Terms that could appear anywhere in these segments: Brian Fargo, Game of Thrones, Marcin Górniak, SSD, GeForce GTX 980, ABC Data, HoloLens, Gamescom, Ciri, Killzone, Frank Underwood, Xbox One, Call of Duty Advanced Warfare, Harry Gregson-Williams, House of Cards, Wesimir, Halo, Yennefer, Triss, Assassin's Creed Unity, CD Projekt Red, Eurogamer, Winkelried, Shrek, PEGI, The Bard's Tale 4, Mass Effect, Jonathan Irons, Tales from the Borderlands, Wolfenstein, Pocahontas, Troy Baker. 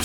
W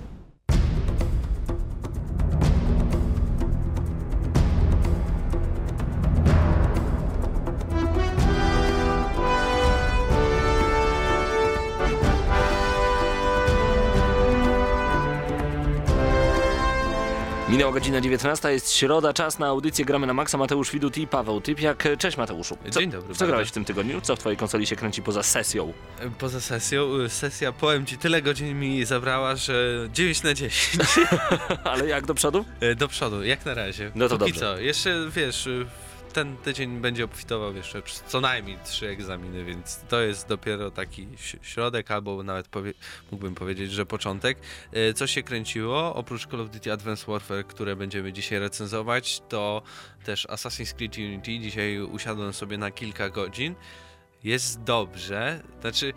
Minęła godzina 19, jest środa, czas na audycję Gramy na Maxa. Mateusz Widut i Paweł Typiak. Cześć Mateuszu. Dzień dobry. Co grałeś w tym tygodniu? Co w twojej konsoli się kręci poza sesją? Poza sesją? Sesja, powiem ci, tyle godzin mi zabrała, że 9 na 10. Ale jak do przodu? Do przodu, jak na razie. No to dobrze. I co? Jeszcze wiesz, ten tydzień będzie obfitował jeszcze co najmniej 3 egzaminy, więc to jest dopiero taki środek, albo nawet mógłbym powiedzieć, że początek. Co się kręciło? Oprócz Call of Duty Advanced Warfare, które będziemy dzisiaj recenzować, to też Assassin's Creed Unity. Dzisiaj usiadłem sobie na kilka godzin. Jest dobrze, znaczy...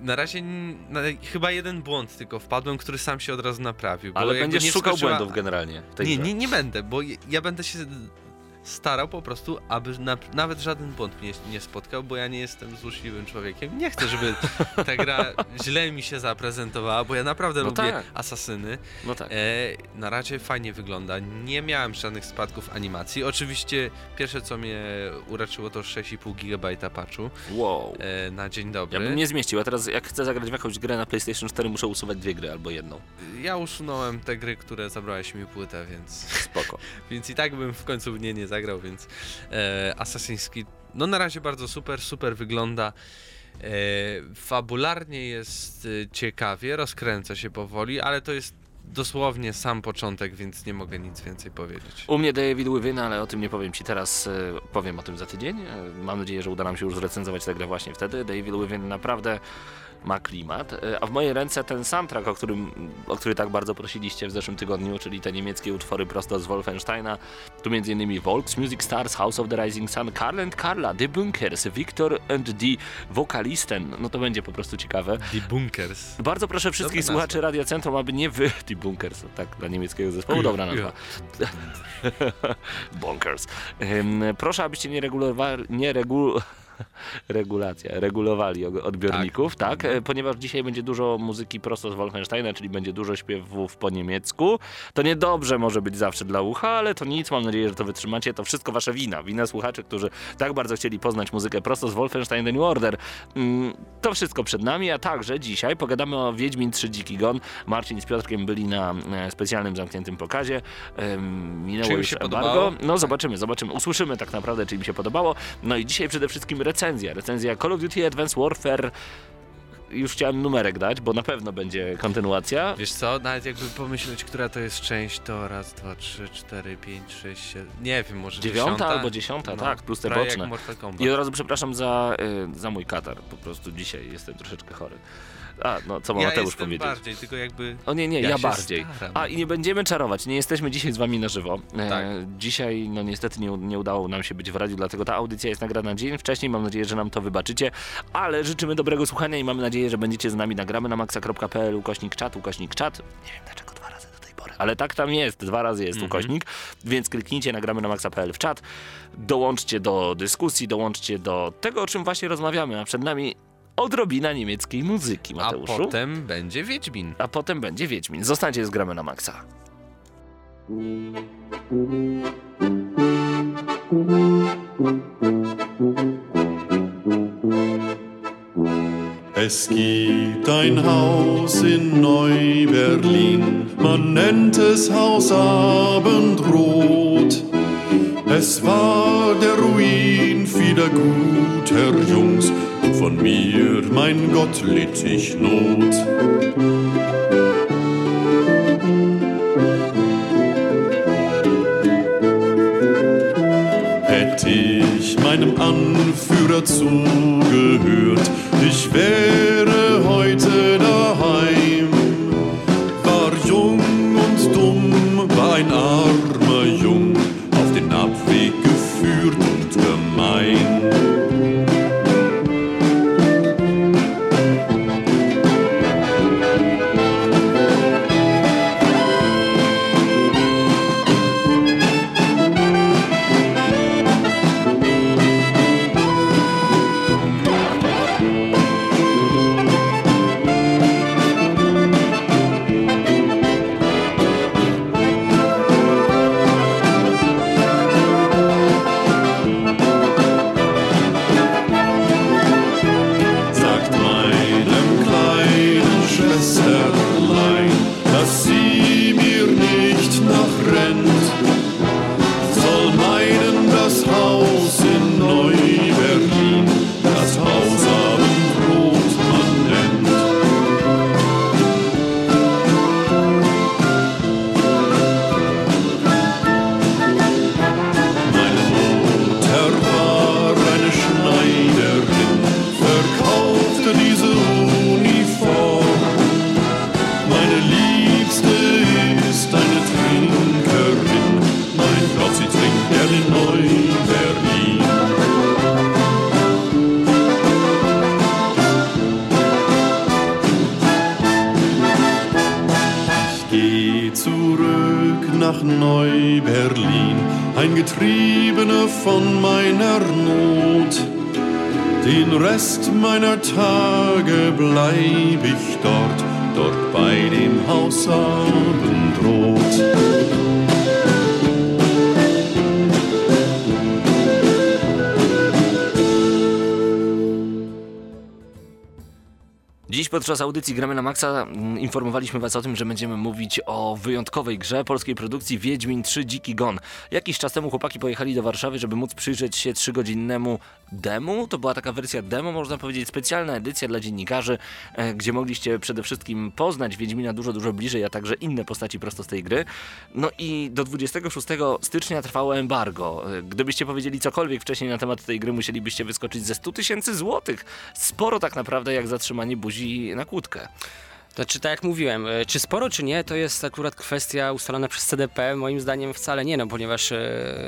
Na razie chyba jeden błąd tylko wpadłem, który sam się od razu naprawił. Ale będziesz szukał błędów generalnie. Nie będę, bo ja będę się... starał po prostu, aby nawet żaden błąd mnie nie spotkał, bo ja nie jestem złośliwym człowiekiem. Nie chcę, żeby ta gra źle mi się zaprezentowała, bo ja naprawdę lubię asasyny. No tak. Na razie fajnie wygląda. Nie miałem żadnych spadków animacji. Oczywiście pierwsze, co mnie uraczyło, to 6,5 GB patchu. Wow. Na dzień dobry. Ja bym nie zmieścił, a teraz jak chcę zagrać w jakąś grę na PlayStation 4, muszę usuwać 2 gry albo jedną. Ja usunąłem te gry, które zabrałeś mi płytę, więc... Spoko. Więc i tak bym w końcu nie zagrał, więc Assassin's Creed, no na razie bardzo super wygląda, fabularnie jest ciekawie, rozkręca się powoli, ale to jest dosłownie sam początek, więc nie mogę nic więcej powiedzieć. U mnie Devil Within, ale o tym nie powiem ci teraz, powiem o tym za tydzień, mam nadzieję, że uda nam się już zrecenzować tę grę właśnie wtedy. Devil Within naprawdę ma klimat, a w mojej ręce ten soundtrack, o który tak bardzo prosiliście w zeszłym tygodniu, czyli te niemieckie utwory prosto z Wolfensteina, tu m.in. Volks, Music Stars, House of the Rising Sun, Karl and Karla, Die Bunkers, Viktor und die Vokalisten, no to będzie po prostu ciekawe. Die Bunkers. Bardzo proszę wszystkich słuchaczy Radia Centrum, aby nie wy... Die Bunkers, tak, dla niemieckiego zespołu, dobra nazwa. Bunkers. Proszę, abyście regulowali odbiorników, tak? Ponieważ dzisiaj będzie dużo muzyki prosto z Wolfensteina, czyli będzie dużo śpiewów po niemiecku. To niedobrze może być zawsze dla ucha, ale to nic, mam nadzieję, że to wytrzymacie. To wszystko wasza wina. Wina słuchaczy, którzy tak bardzo chcieli poznać muzykę prosto z Wolfenstein The New Order. To wszystko przed nami, a także dzisiaj pogadamy o Wiedźmin 3 Dziki Gon. Marcin z Piotrkiem byli na specjalnym zamkniętym pokazie. Minęło już embargo. No zobaczymy. Usłyszymy tak naprawdę, czy im się podobało. No i dzisiaj przede wszystkim recenzja Call of Duty Advanced Warfare. Już chciałem numerek dać, bo na pewno będzie kontynuacja. Wiesz co, nawet jakby pomyśleć, która to jest część, to raz, dwa, trzy, cztery, pięć, sześć, siedem, nie wiem, może 9 albo 10, no, tak, plus te boczne. I od razu przepraszam za mój katar, po prostu dzisiaj jestem troszeczkę chory. A, no co ma Mateusz powiedzieć? Ja bardziej, tylko jakby... O nie, ja bardziej. Staram. I nie będziemy czarować, nie jesteśmy dzisiaj z wami na żywo. Tak. Dzisiaj, no niestety nie udało nam się być w radiu, dlatego ta audycja jest nagrana dzień wcześniej, mam nadzieję, że nam to wybaczycie, ale życzymy dobrego słuchania i mamy nadzieję, że będziecie z nami. Nagramy na maxa.pl, /czat. Nie wiem dlaczego 2 razy do tej pory, ale tak tam jest, 2 razy jest / więc kliknijcie, nagramy na maxa.pl w czat, dołączcie do dyskusji, dołączcie do tego, o czym właśnie rozmawiamy, a przed nami... odrobina niemieckiej muzyki, Mateuszu. A potem będzie Wiedźmin. Zostańcie z Gramy na Maxa. Es gibt ein Haus in Neu-Berlin, man nennt es Haus Abendrot. Es war der Ruin vieler guter Jungs, von mir, mein Gott, litt ich Not. Hätt ich meinem Anführer zugehört, ich wäre trage diese Uniform. Meine Liebste ist eine Trinkerin. Mein Gott, sie trinkt Berlin-Neu-Berlin. Ich geh zurück nach Neu-Berlin, ein Getriebener von meiner Not. Den Rest meiner Tage bleib ich dort, dort bei dem Hausabendrot. Dziś podczas audycji Gramy na Maxa informowaliśmy Was o tym, że będziemy mówić o wyjątkowej grze polskiej produkcji Wiedźmin 3 Dziki Gon. Jakiś czas temu chłopaki pojechali do Warszawy, żeby móc przyjrzeć się 3-godzinnemu demu. To była taka wersja demo, można powiedzieć, specjalna edycja dla dziennikarzy, gdzie mogliście przede wszystkim poznać Wiedźmina dużo, dużo bliżej, a także inne postaci prosto z tej gry. No i do 26 stycznia trwało embargo. Gdybyście powiedzieli cokolwiek wcześniej na temat tej gry, musielibyście wyskoczyć ze 100 000 złotych. Sporo tak naprawdę, jak zatrzymanie buzi na kłódkę. Znaczy, tak jak mówiłem, czy sporo, czy nie, to jest akurat kwestia ustalona przez CDP. Moim zdaniem wcale nie, no ponieważ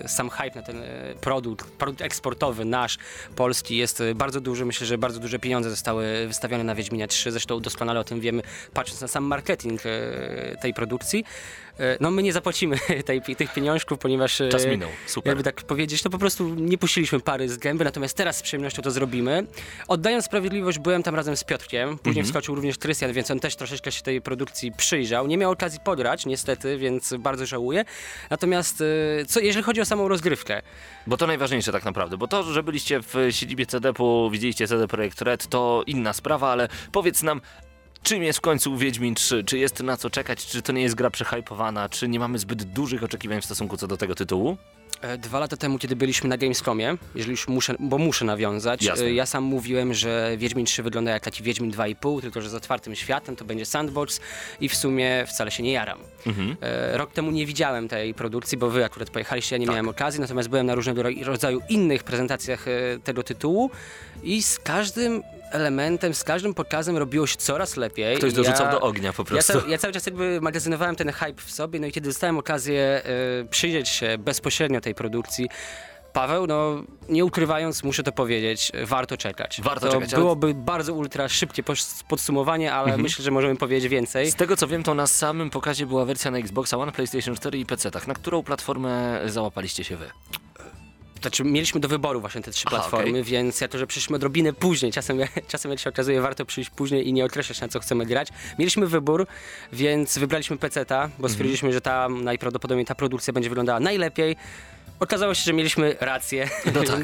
sam hype na ten produkt eksportowy nasz, polski, jest bardzo duży. Myślę, że bardzo duże pieniądze zostały wystawione na Wiedźmina 3. Zresztą doskonale o tym wiemy, patrząc na sam marketing tej produkcji. No my nie zapłacimy tych pieniążków, ponieważ... Czas minął, super. Jakby tak powiedzieć, to po prostu nie puściliśmy pary z gęby, natomiast teraz z przyjemnością to zrobimy. Oddając sprawiedliwość, byłem tam razem z Piotrkiem, później wskoczył również Krystian, więc on też troszeczkę się tej produkcji przyjrzał. Nie miał okazji podrać, niestety, więc bardzo żałuję. Natomiast, jeżeli chodzi o samą rozgrywkę... Bo to najważniejsze tak naprawdę, bo to, że byliście w siedzibie CDP-u, widzieliście CD Projekt Red, to inna sprawa, ale powiedz nam, czym jest w końcu Wiedźmin 3? Czy jest na co czekać? Czy to nie jest gra przehypowana? Czy nie mamy zbyt dużych oczekiwań w stosunku co do tego tytułu? 2 lata temu, kiedy byliśmy na Gamescomie, jeżeli już muszę nawiązać, jasne, ja sam mówiłem, że Wiedźmin 3 wygląda jak taki Wiedźmin 2,5, tylko że z otwartym światem, to będzie sandbox i w sumie wcale się nie jaram. Mhm. Rok temu nie widziałem tej produkcji, bo wy akurat pojechaliście, ja nie miałem okazji, natomiast byłem na różnego rodzaju innych prezentacjach tego tytuu i z każdym elementem, z każdym pokazem robiło się coraz lepiej. Ktoś dorzucał do ognia po prostu. Ja cały czas jakby magazynowałem ten hype w sobie, no i kiedy dostałem okazję przyjrzeć się bezpośrednio tej produkcji, Paweł, no nie ukrywając, muszę to powiedzieć, warto czekać. Warto to czekać. Byłoby bardzo ultra szybkie podsumowanie, ale myślę, że możemy powiedzieć więcej. Z tego co wiem, to na samym pokazie była wersja na Xbox One, PlayStation 4 i PC-tach. Na którą platformę załapaliście się wy? Znaczy, mieliśmy do wyboru właśnie te 3 platformy, więc jako że przyszliśmy odrobinę później, czasem jak się okazuje, warto przyjść później i nie określać, na co chcemy grać. Mieliśmy wybór, więc wybraliśmy PC-ta, bo stwierdziliśmy, że tam najprawdopodobniej ta produkcja będzie wyglądała najlepiej. Okazało się, że mieliśmy rację, no tak.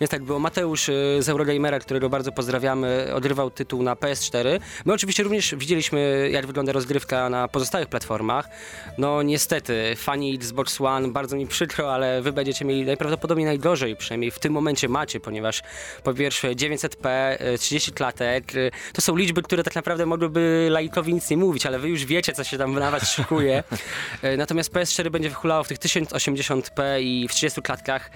Więc tak było. Mateusz z Eurogamera, którego bardzo pozdrawiamy, odrywał tytuł na PS4. My oczywiście również widzieliśmy, jak wygląda rozgrywka na pozostałych platformach. No niestety, fani Xbox One, bardzo mi przykro, ale wy będziecie mieli najprawdopodobniej najgorzej, przynajmniej w tym momencie macie, ponieważ po pierwsze 900p, 30 klatek, to są liczby, które tak naprawdę mogłyby laikowi nic nie mówić, ale wy już wiecie, co się tam na was szykuje. Natomiast PS4 będzie wychulało w tych 1080p i w 30 klatkach.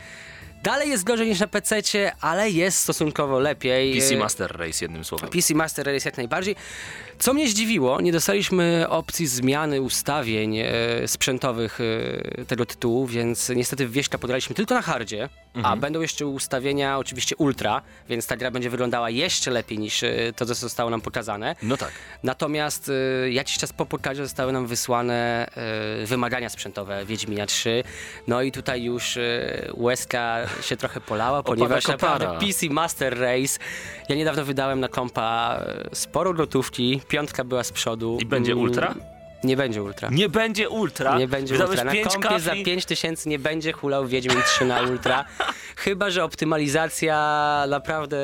Dalej jest gorzej niż na PC-cie, ale jest stosunkowo lepiej. PC Master Race, jednym słowem. PC Master Race jak najbardziej. Co mnie zdziwiło, nie dostaliśmy opcji zmiany ustawień sprzętowych tego tytułu, więc niestety w wieśka podraliśmy tylko na hardzie, a będą jeszcze ustawienia oczywiście ultra, więc ta gra będzie wyglądała jeszcze lepiej niż to, co zostało nam pokazane. No tak. Natomiast jakiś czas po pokazie zostały nam wysłane wymagania sprzętowe Wiedźmina 3, no i tutaj już łezka się trochę polała, ponieważ naprawdę PC Master Race, ja niedawno wydałem na kompa sporo gotówki, 5 była z przodu. I będzie ultra? Nie będzie ultra. Nie będzie ultra? Nie będzie ultra. Na kompie za 5000 nie będzie hulał Wiedźmin 3 na ultra. Chyba że optymalizacja naprawdę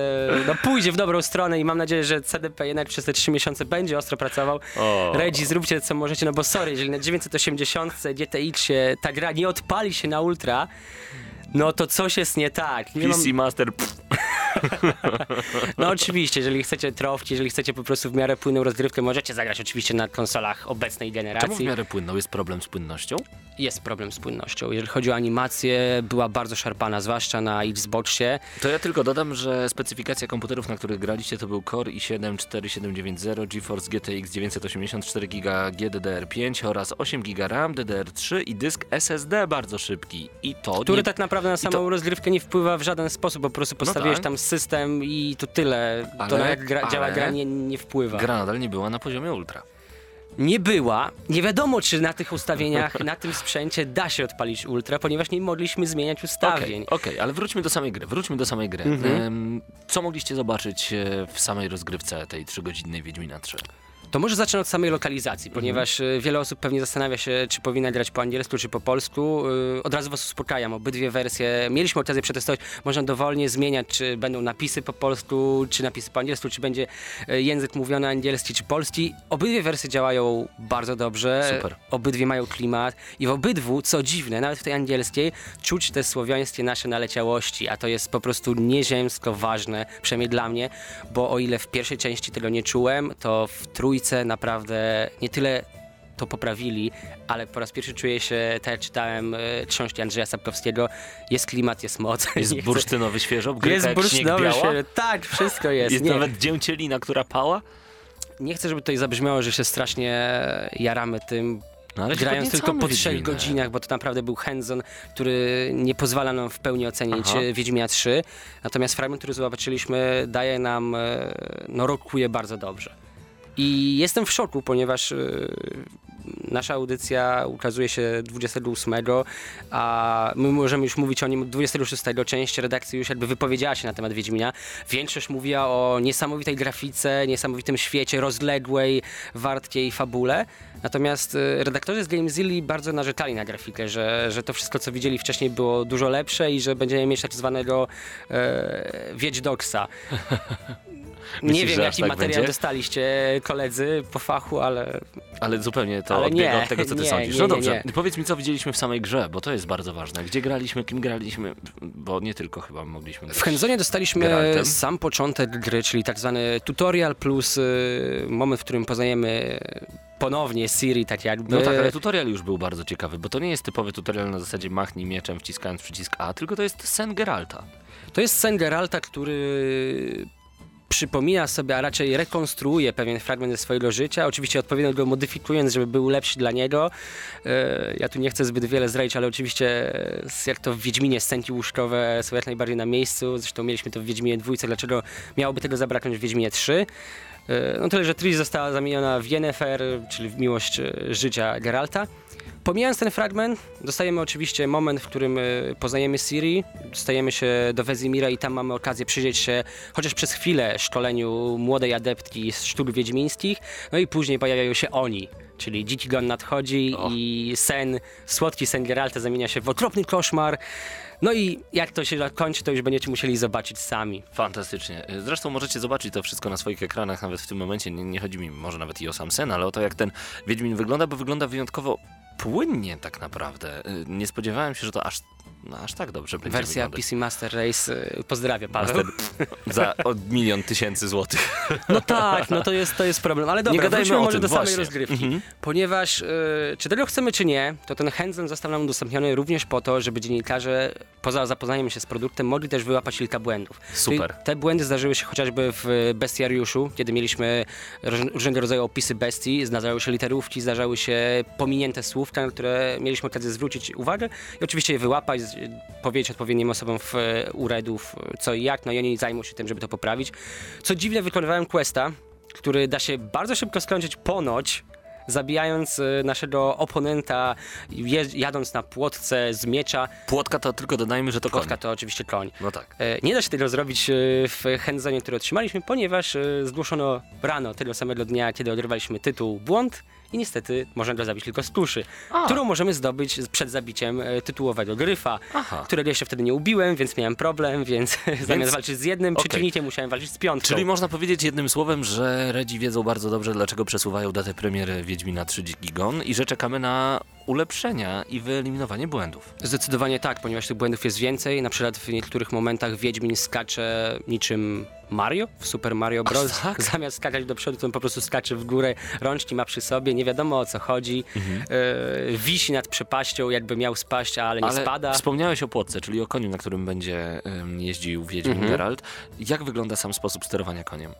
pójdzie w dobrą stronę i mam nadzieję, że CDP jednak przez te 3 miesiące będzie ostro pracował. Redzi, zróbcie co możecie, no bo sorry, jeżeli na 980 GTX ta gra nie odpali się na ultra, no to coś jest nie tak. PC Master... No oczywiście, jeżeli chcecie trofć, jeżeli chcecie po prostu w miarę płynną rozgrywkę, możecie zagrać oczywiście na konsolach obecnej generacji. Czemu w miarę płynną? Jest problem z płynnością? Jest problem z płynnością. Jeżeli chodzi o animację, była bardzo szarpana, zwłaszcza na Xboxie. To ja tylko dodam, że specyfikacja komputerów, na których graliście, to był Core i7-4790, GeForce GTX 980, 4 GB GDDR5 oraz 8 GB RAM, DDR3 i dysk SSD bardzo szybki. I to który tak naprawdę na samą rozgrywkę nie wpływa w żaden sposób, po prostu postawiłeś tam system i to tyle. Ale, to jak działa gra nie wpływa. Gra nadal nie była na poziomie ultra. Nie była. Nie wiadomo, czy na tych ustawieniach, na tym sprzęcie da się odpalić ultra, ponieważ nie mogliśmy zmieniać ustawień. Okej, ale wróćmy do samej gry. Co mogliście zobaczyć w samej rozgrywce tej 3-godzinnej Wiedźmina 3? To może zacznę od samej lokalizacji, ponieważ wiele osób pewnie zastanawia się, czy powinna grać po angielsku, czy po polsku. Od razu was uspokajam, obydwie wersje mieliśmy okazję przetestować. Można dowolnie zmieniać, czy będą napisy po polsku, czy napisy po angielsku, czy będzie język mówiony angielski, czy polski. Obydwie wersje działają bardzo dobrze, super. Obydwie mają klimat i w obydwu, co dziwne, nawet w tej angielskiej, czuć te słowiańskie nasze naleciałości, a to jest po prostu nieziemsko ważne, przynajmniej dla mnie, bo o ile w pierwszej części tego nie czułem, to w trójce naprawdę nie tyle to poprawili, ale po raz pierwszy czuję się, tak jak czytałem książki Andrzeja Sapkowskiego, jest klimat, jest moc. Jest bursztynowy świeżo, jest bursztynowy świeżo, tak, wszystko jest. Jest nawet dzięcielina, która pała. Nie chcę, żeby tutaj zabrzmiało, że się strasznie jaramy tym, no, ale grając tylko po 3 godzinach, bo to naprawdę był hands-on, który nie pozwala nam w pełni ocenić Wiedźmina 3. Natomiast fragment, który zobaczyliśmy, daje nam, rokuje bardzo dobrze. I jestem w szoku, ponieważ nasza audycja ukazuje się 28, a my możemy już mówić o nim 26. Część redakcji już jakby wypowiedziała się na temat Wiedźmina. Większość mówiła o niesamowitej grafice, niesamowitym świecie, rozległej, wartkiej fabule. Natomiast redaktorzy z Gamezilli bardzo narzekali na grafikę, że to wszystko, co widzieli wcześniej, było dużo lepsze i że będziemy mieć tak zwanego Wiedźdoksa. Nie wiem, jaki materiał dostaliście koledzy po fachu, ale... Ale zupełnie to odbiega od tego, co ty sądzisz. No dobrze, powiedz mi, co widzieliśmy w samej grze, bo to jest bardzo ważne. Gdzie graliśmy, kim graliśmy, bo nie tylko chyba mogliśmy grać. W hands-onie dostaliśmy sam początek gry, czyli tak zwany tutorial plus moment, w którym poznajemy ponownie Siri, tak jakby. No tak, ale tutorial już był bardzo ciekawy, bo to nie jest typowy tutorial na zasadzie machnij mieczem wciskając przycisk A, tylko to jest sen Geralta. To jest sen Geralta, który... przypomina sobie, a raczej rekonstruuje pewien fragment ze swojego życia, oczywiście odpowiednio go modyfikując, żeby był lepszy dla niego. Ja tu nie chcę zbyt wiele zdradzić, ale oczywiście jak to w Wiedźminie scenki łóżkowe są jak najbardziej na miejscu, zresztą mieliśmy to w Wiedźminie 2, dlaczego miałoby tego zabraknąć w Wiedźminie 3? No tyle, że Triss została zamieniona w Yennefer, czyli w miłość życia Geralta. Pomijając ten fragment, dostajemy oczywiście moment, w którym poznajemy Ciri, dostajemy się do Wesimira i tam mamy okazję przyjrzeć się chociaż przez chwilę szkoleniu młodej adeptki z sztuk wiedźmińskich, no i później pojawiają się oni, czyli Dziki Gon nadchodzi i sen, słodki sen Geralta zamienia się w okropny koszmar. No i jak to się kończy, to już będziecie musieli zobaczyć sami. Fantastycznie. Zresztą możecie zobaczyć to wszystko na swoich ekranach, nawet w tym momencie. Nie chodzi mi może nawet i o sam sen, ale o to, jak ten Wiedźmin wygląda, bo wygląda wyjątkowo płynnie tak naprawdę. Nie spodziewałem się, że to aż tak dobrze będzie wersja wyglądać. PC Master Race, pozdrawiam Paweł. Za od 1 000 000 złotych. No tak, no to jest problem. Ale dobra, wróćmy może do samej rozgrywki. Ponieważ czy tego chcemy, czy nie, to ten hands-on został nam udostępniony również po to, żeby dziennikarze poza zapoznaniem się z produktem mogli też wyłapać kilka błędów. Super. Czyli te błędy zdarzyły się chociażby w bestiariuszu, kiedy mieliśmy różnego rodzaju opisy bestii, zdarzały się literówki, zdarzały się pominięte słówka, na które mieliśmy okazję zwrócić uwagę i oczywiście je wyłapać, powiedzieć odpowiednim osobom u Redów co i jak, no i oni zajmą się tym, żeby to poprawić. Co dziwne, wykonywałem questa, który da się bardzo szybko skończyć ponoć, zabijając naszego oponenta, jadąc na płotce z miecza. Płotka to tylko dodajmy, że to koń. Płotka to oczywiście koń. No tak. Nie da się tego zrobić w handzonie, który otrzymaliśmy, ponieważ zgłoszono rano tego samego dnia, kiedy odrywaliśmy tytuł, błąd. i niestety możemy go zabić tylko z kluszy, którą możemy zdobyć przed zabiciem tytułowego gryfa, którego jeszcze wtedy nie ubiłem, więc miałem problem, więc zamiast walczyć z jednym przeciwnikiem musiałem walczyć z piątką. Czyli można powiedzieć jednym słowem, że Redzi wiedzą bardzo dobrze, dlaczego przesuwają datę premiery Wiedźmina 3 Dziki Gon i że czekamy na ulepszenia i wyeliminowanie błędów. Zdecydowanie tak, ponieważ tych błędów jest więcej. Na przykład w niektórych momentach Wiedźmin skacze niczym Mario w Super Mario Bros. Tak? Zamiast skakać do przodu, to on po prostu skacze w górę, rączki ma przy sobie, nie wiadomo o co chodzi, wisi nad przepaścią, jakby miał spaść, ale nie spada. Wspomniałeś o płotce, czyli o koniu, na którym będzie jeździł Wiedźmin Geralt. Jak wygląda sam sposób sterowania koniem?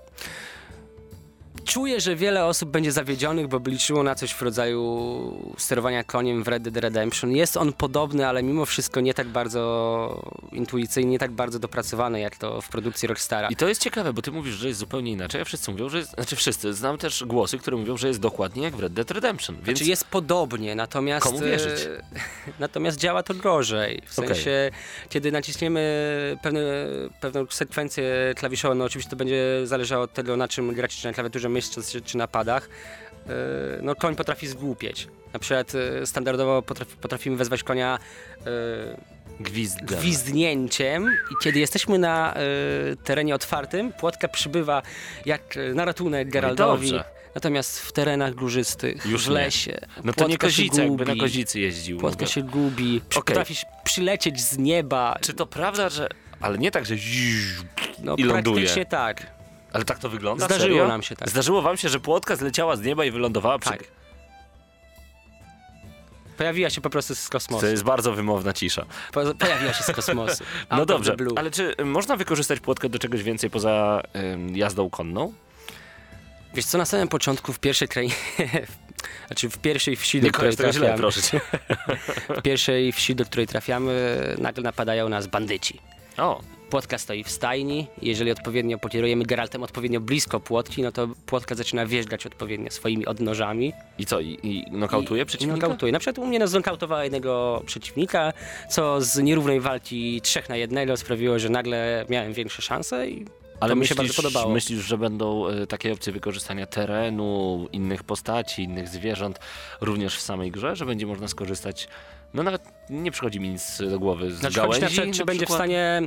Czuję, że wiele osób będzie zawiedzionych, bo liczyło na coś w rodzaju sterowania koniem w Red Dead Redemption. Jest on podobny, ale mimo wszystko nie tak bardzo intuicyjnie, nie tak bardzo dopracowany jak to w produkcji Rockstara. I to jest ciekawe, bo ty mówisz, że jest zupełnie inaczej, a wszyscy mówią, że jest... Znaczy wszyscy, znam też głosy, które mówią, że jest dokładnie jak w Red Dead Redemption. Więc znaczy jest podobnie, natomiast... Komu wierzyć? Natomiast działa to gorzej. W sensie, kiedy naciśniemy pewną sekwencję klawiszową, no oczywiście to będzie zależało od tego, na czym grać, czy na klawiaturze mysz czy na padach, no koń potrafi zgłupieć. Na przykład standardowo potrafimy wezwać konia gwizdnięciem i kiedy jesteśmy na terenie otwartym, płotka przybywa jak na ratunek Geraldowi. No natomiast w terenach górzystych, już w lesie, no to nie kozica, jakby na kozicy jeździł. Płotka się gubi, potrafi przylecieć z nieba. Czy to prawda, że... Ale nie tak, że no, i ląduje. Praktycznie tak. Ale tak to wygląda? Zdarzyło nam się tak. Zdarzyło wam się, że płotka zleciała z nieba i wylądowała przy... Tak. Pojawiła się po prostu z kosmosu. To jest bardzo wymowna cisza. Pojawiła się z kosmosu. No dobrze, ale czy można wykorzystać płotkę do czegoś więcej poza jazdą konną? Wiesz co, na samym początku w pierwszej krainie... Znaczy w pierwszej wsi, do której trafiamy... Źle, proszę cię. W pierwszej wsi, do której trafiamy, nagle napadają nas bandyci. Płotka stoi w stajni, jeżeli odpowiednio pokierujemy Geraltem odpowiednio blisko płotki, no to płotka zaczyna wjeżdżać odpowiednio swoimi odnożami. I co? I nokautuje przeciwnika? I nokautuje. Na przykład u mnie znokautowała jednego przeciwnika, co z nierównej walki 3-1 sprawiło, że nagle miałem większe szanse i ale mi się bardzo podobało. Myślisz, że będą takie opcje wykorzystania terenu, innych postaci, innych zwierząt również w samej grze, że będzie można skorzystać, no nawet nie przychodzi mi nic do głowy z gałęzi, na przykład, czy będzie w stanie...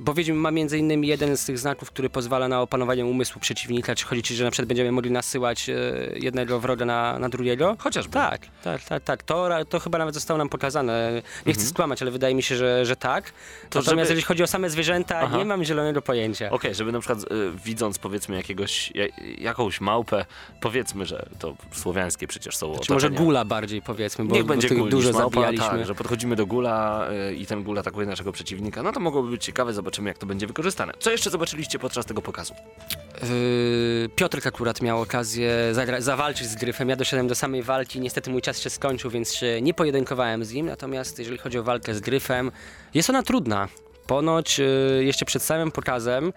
Bo Wiedźmin ma między innymi jeden z tych znaków, który pozwala na opanowanie umysłu przeciwnika, czy chodzi ci, że na przykład będziemy mogli nasyłać jednego wroga na drugiego? Chociażby. Tak. To chyba nawet zostało nam pokazane. Nie chcę skłamać, ale wydaje mi się, że tak. Natomiast jeżeli chodzi o same zwierzęta, nie mam zielonego pojęcia. Okej, żeby na przykład widząc powiedzmy jakąś małpę, powiedzmy, że to słowiańskie przecież są otoczenia. Czy może gula bardziej powiedzmy, bo niech będzie gul, dużo zabijaliśmy. Tak, że podchodzimy do gula i ten gul atakuje naszego przeciwnika, no to mogłoby być ciekawe. Zobaczymy, jak to będzie wykorzystane. Co jeszcze zobaczyliście podczas tego pokazu? Piotrek akurat miał okazję zawalczyć z gryfem. Ja doszedłem do samej walki. Niestety mój czas się skończył, więc się nie pojedynkowałem z nim. Natomiast jeżeli chodzi o walkę z gryfem, jest ona trudna. Ponoć jeszcze przed samym pokazem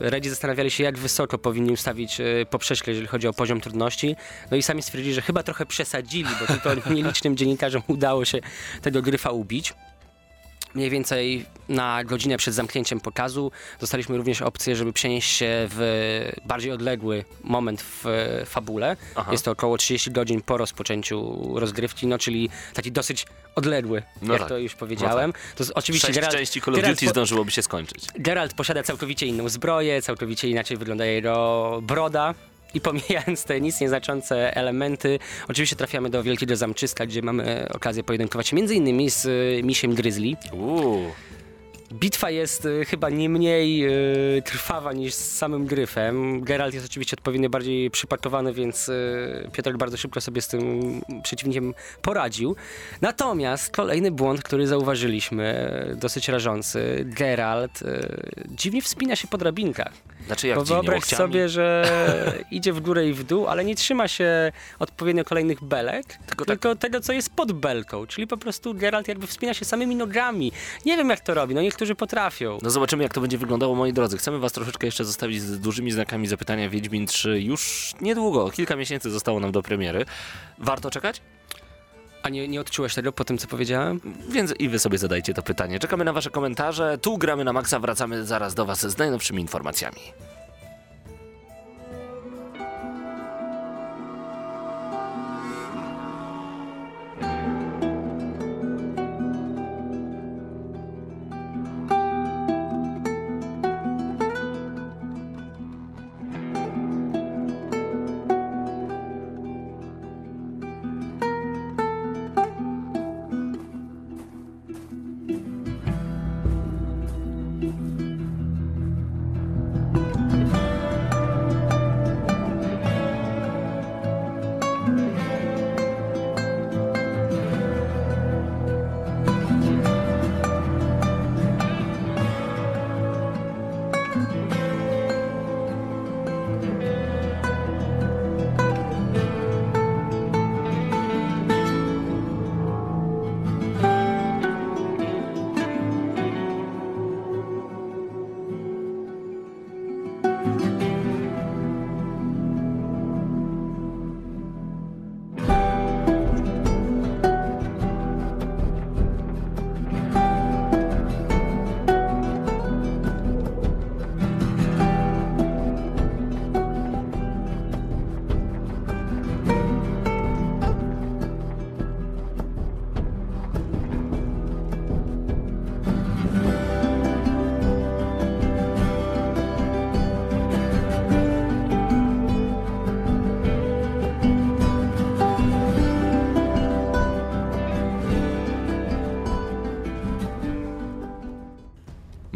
Redzi zastanawiali się, jak wysoko powinni ustawić poprzeczkę, jeżeli chodzi o poziom trudności. No i sami stwierdzili, że chyba trochę przesadzili, bo tylko nielicznym dziennikarzom udało się tego gryfa ubić. Mniej więcej na godzinę przed zamknięciem pokazu dostaliśmy również opcję, żeby przenieść się w bardziej odległy moment w fabule. Jest to około 30 godzin po rozpoczęciu rozgrywki, no czyli taki dosyć odległy, to już powiedziałem. To jest, oczywiście, 6 części Call of Duty zdążyłoby się skończyć. Geralt posiada całkowicie inną zbroję, całkowicie inaczej wygląda jego broda. I pomijając te nic nieznaczące elementy, oczywiście trafiamy do wielkiego zamczyska, gdzie mamy okazję pojedynkować się m.in. z misiem Grizzly. Bitwa jest chyba nie mniej trwawa niż z samym gryfem. Geralt jest oczywiście odpowiednio bardziej przypakowany, więc Piotrek bardzo szybko sobie z tym przeciwnikiem poradził. Natomiast kolejny błąd, który zauważyliśmy, dosyć rażący. Geralt dziwnie wspina się po drabinkach. Znaczy jak dziwnie? Bo wyobraź sobie, że idzie w górę i w dół, ale nie trzyma się odpowiednio kolejnych belek, tylko tego, co jest pod belką. Czyli po prostu Geralt jakby wspina się samymi nogami. Nie wiem, jak to robi. No niektórzy potrafią. No zobaczymy, jak to będzie wyglądało, moi drodzy. Chcemy was troszeczkę jeszcze zostawić z dużymi znakami zapytania. Wiedźmin 3 już niedługo, kilka miesięcy zostało nam do premiery. Warto czekać? A nie odczułeś tego po tym, co powiedziałem? Więc i wy sobie zadajcie to pytanie. Czekamy na wasze komentarze. Tu gramy na maksa, wracamy zaraz do was z najnowszymi informacjami.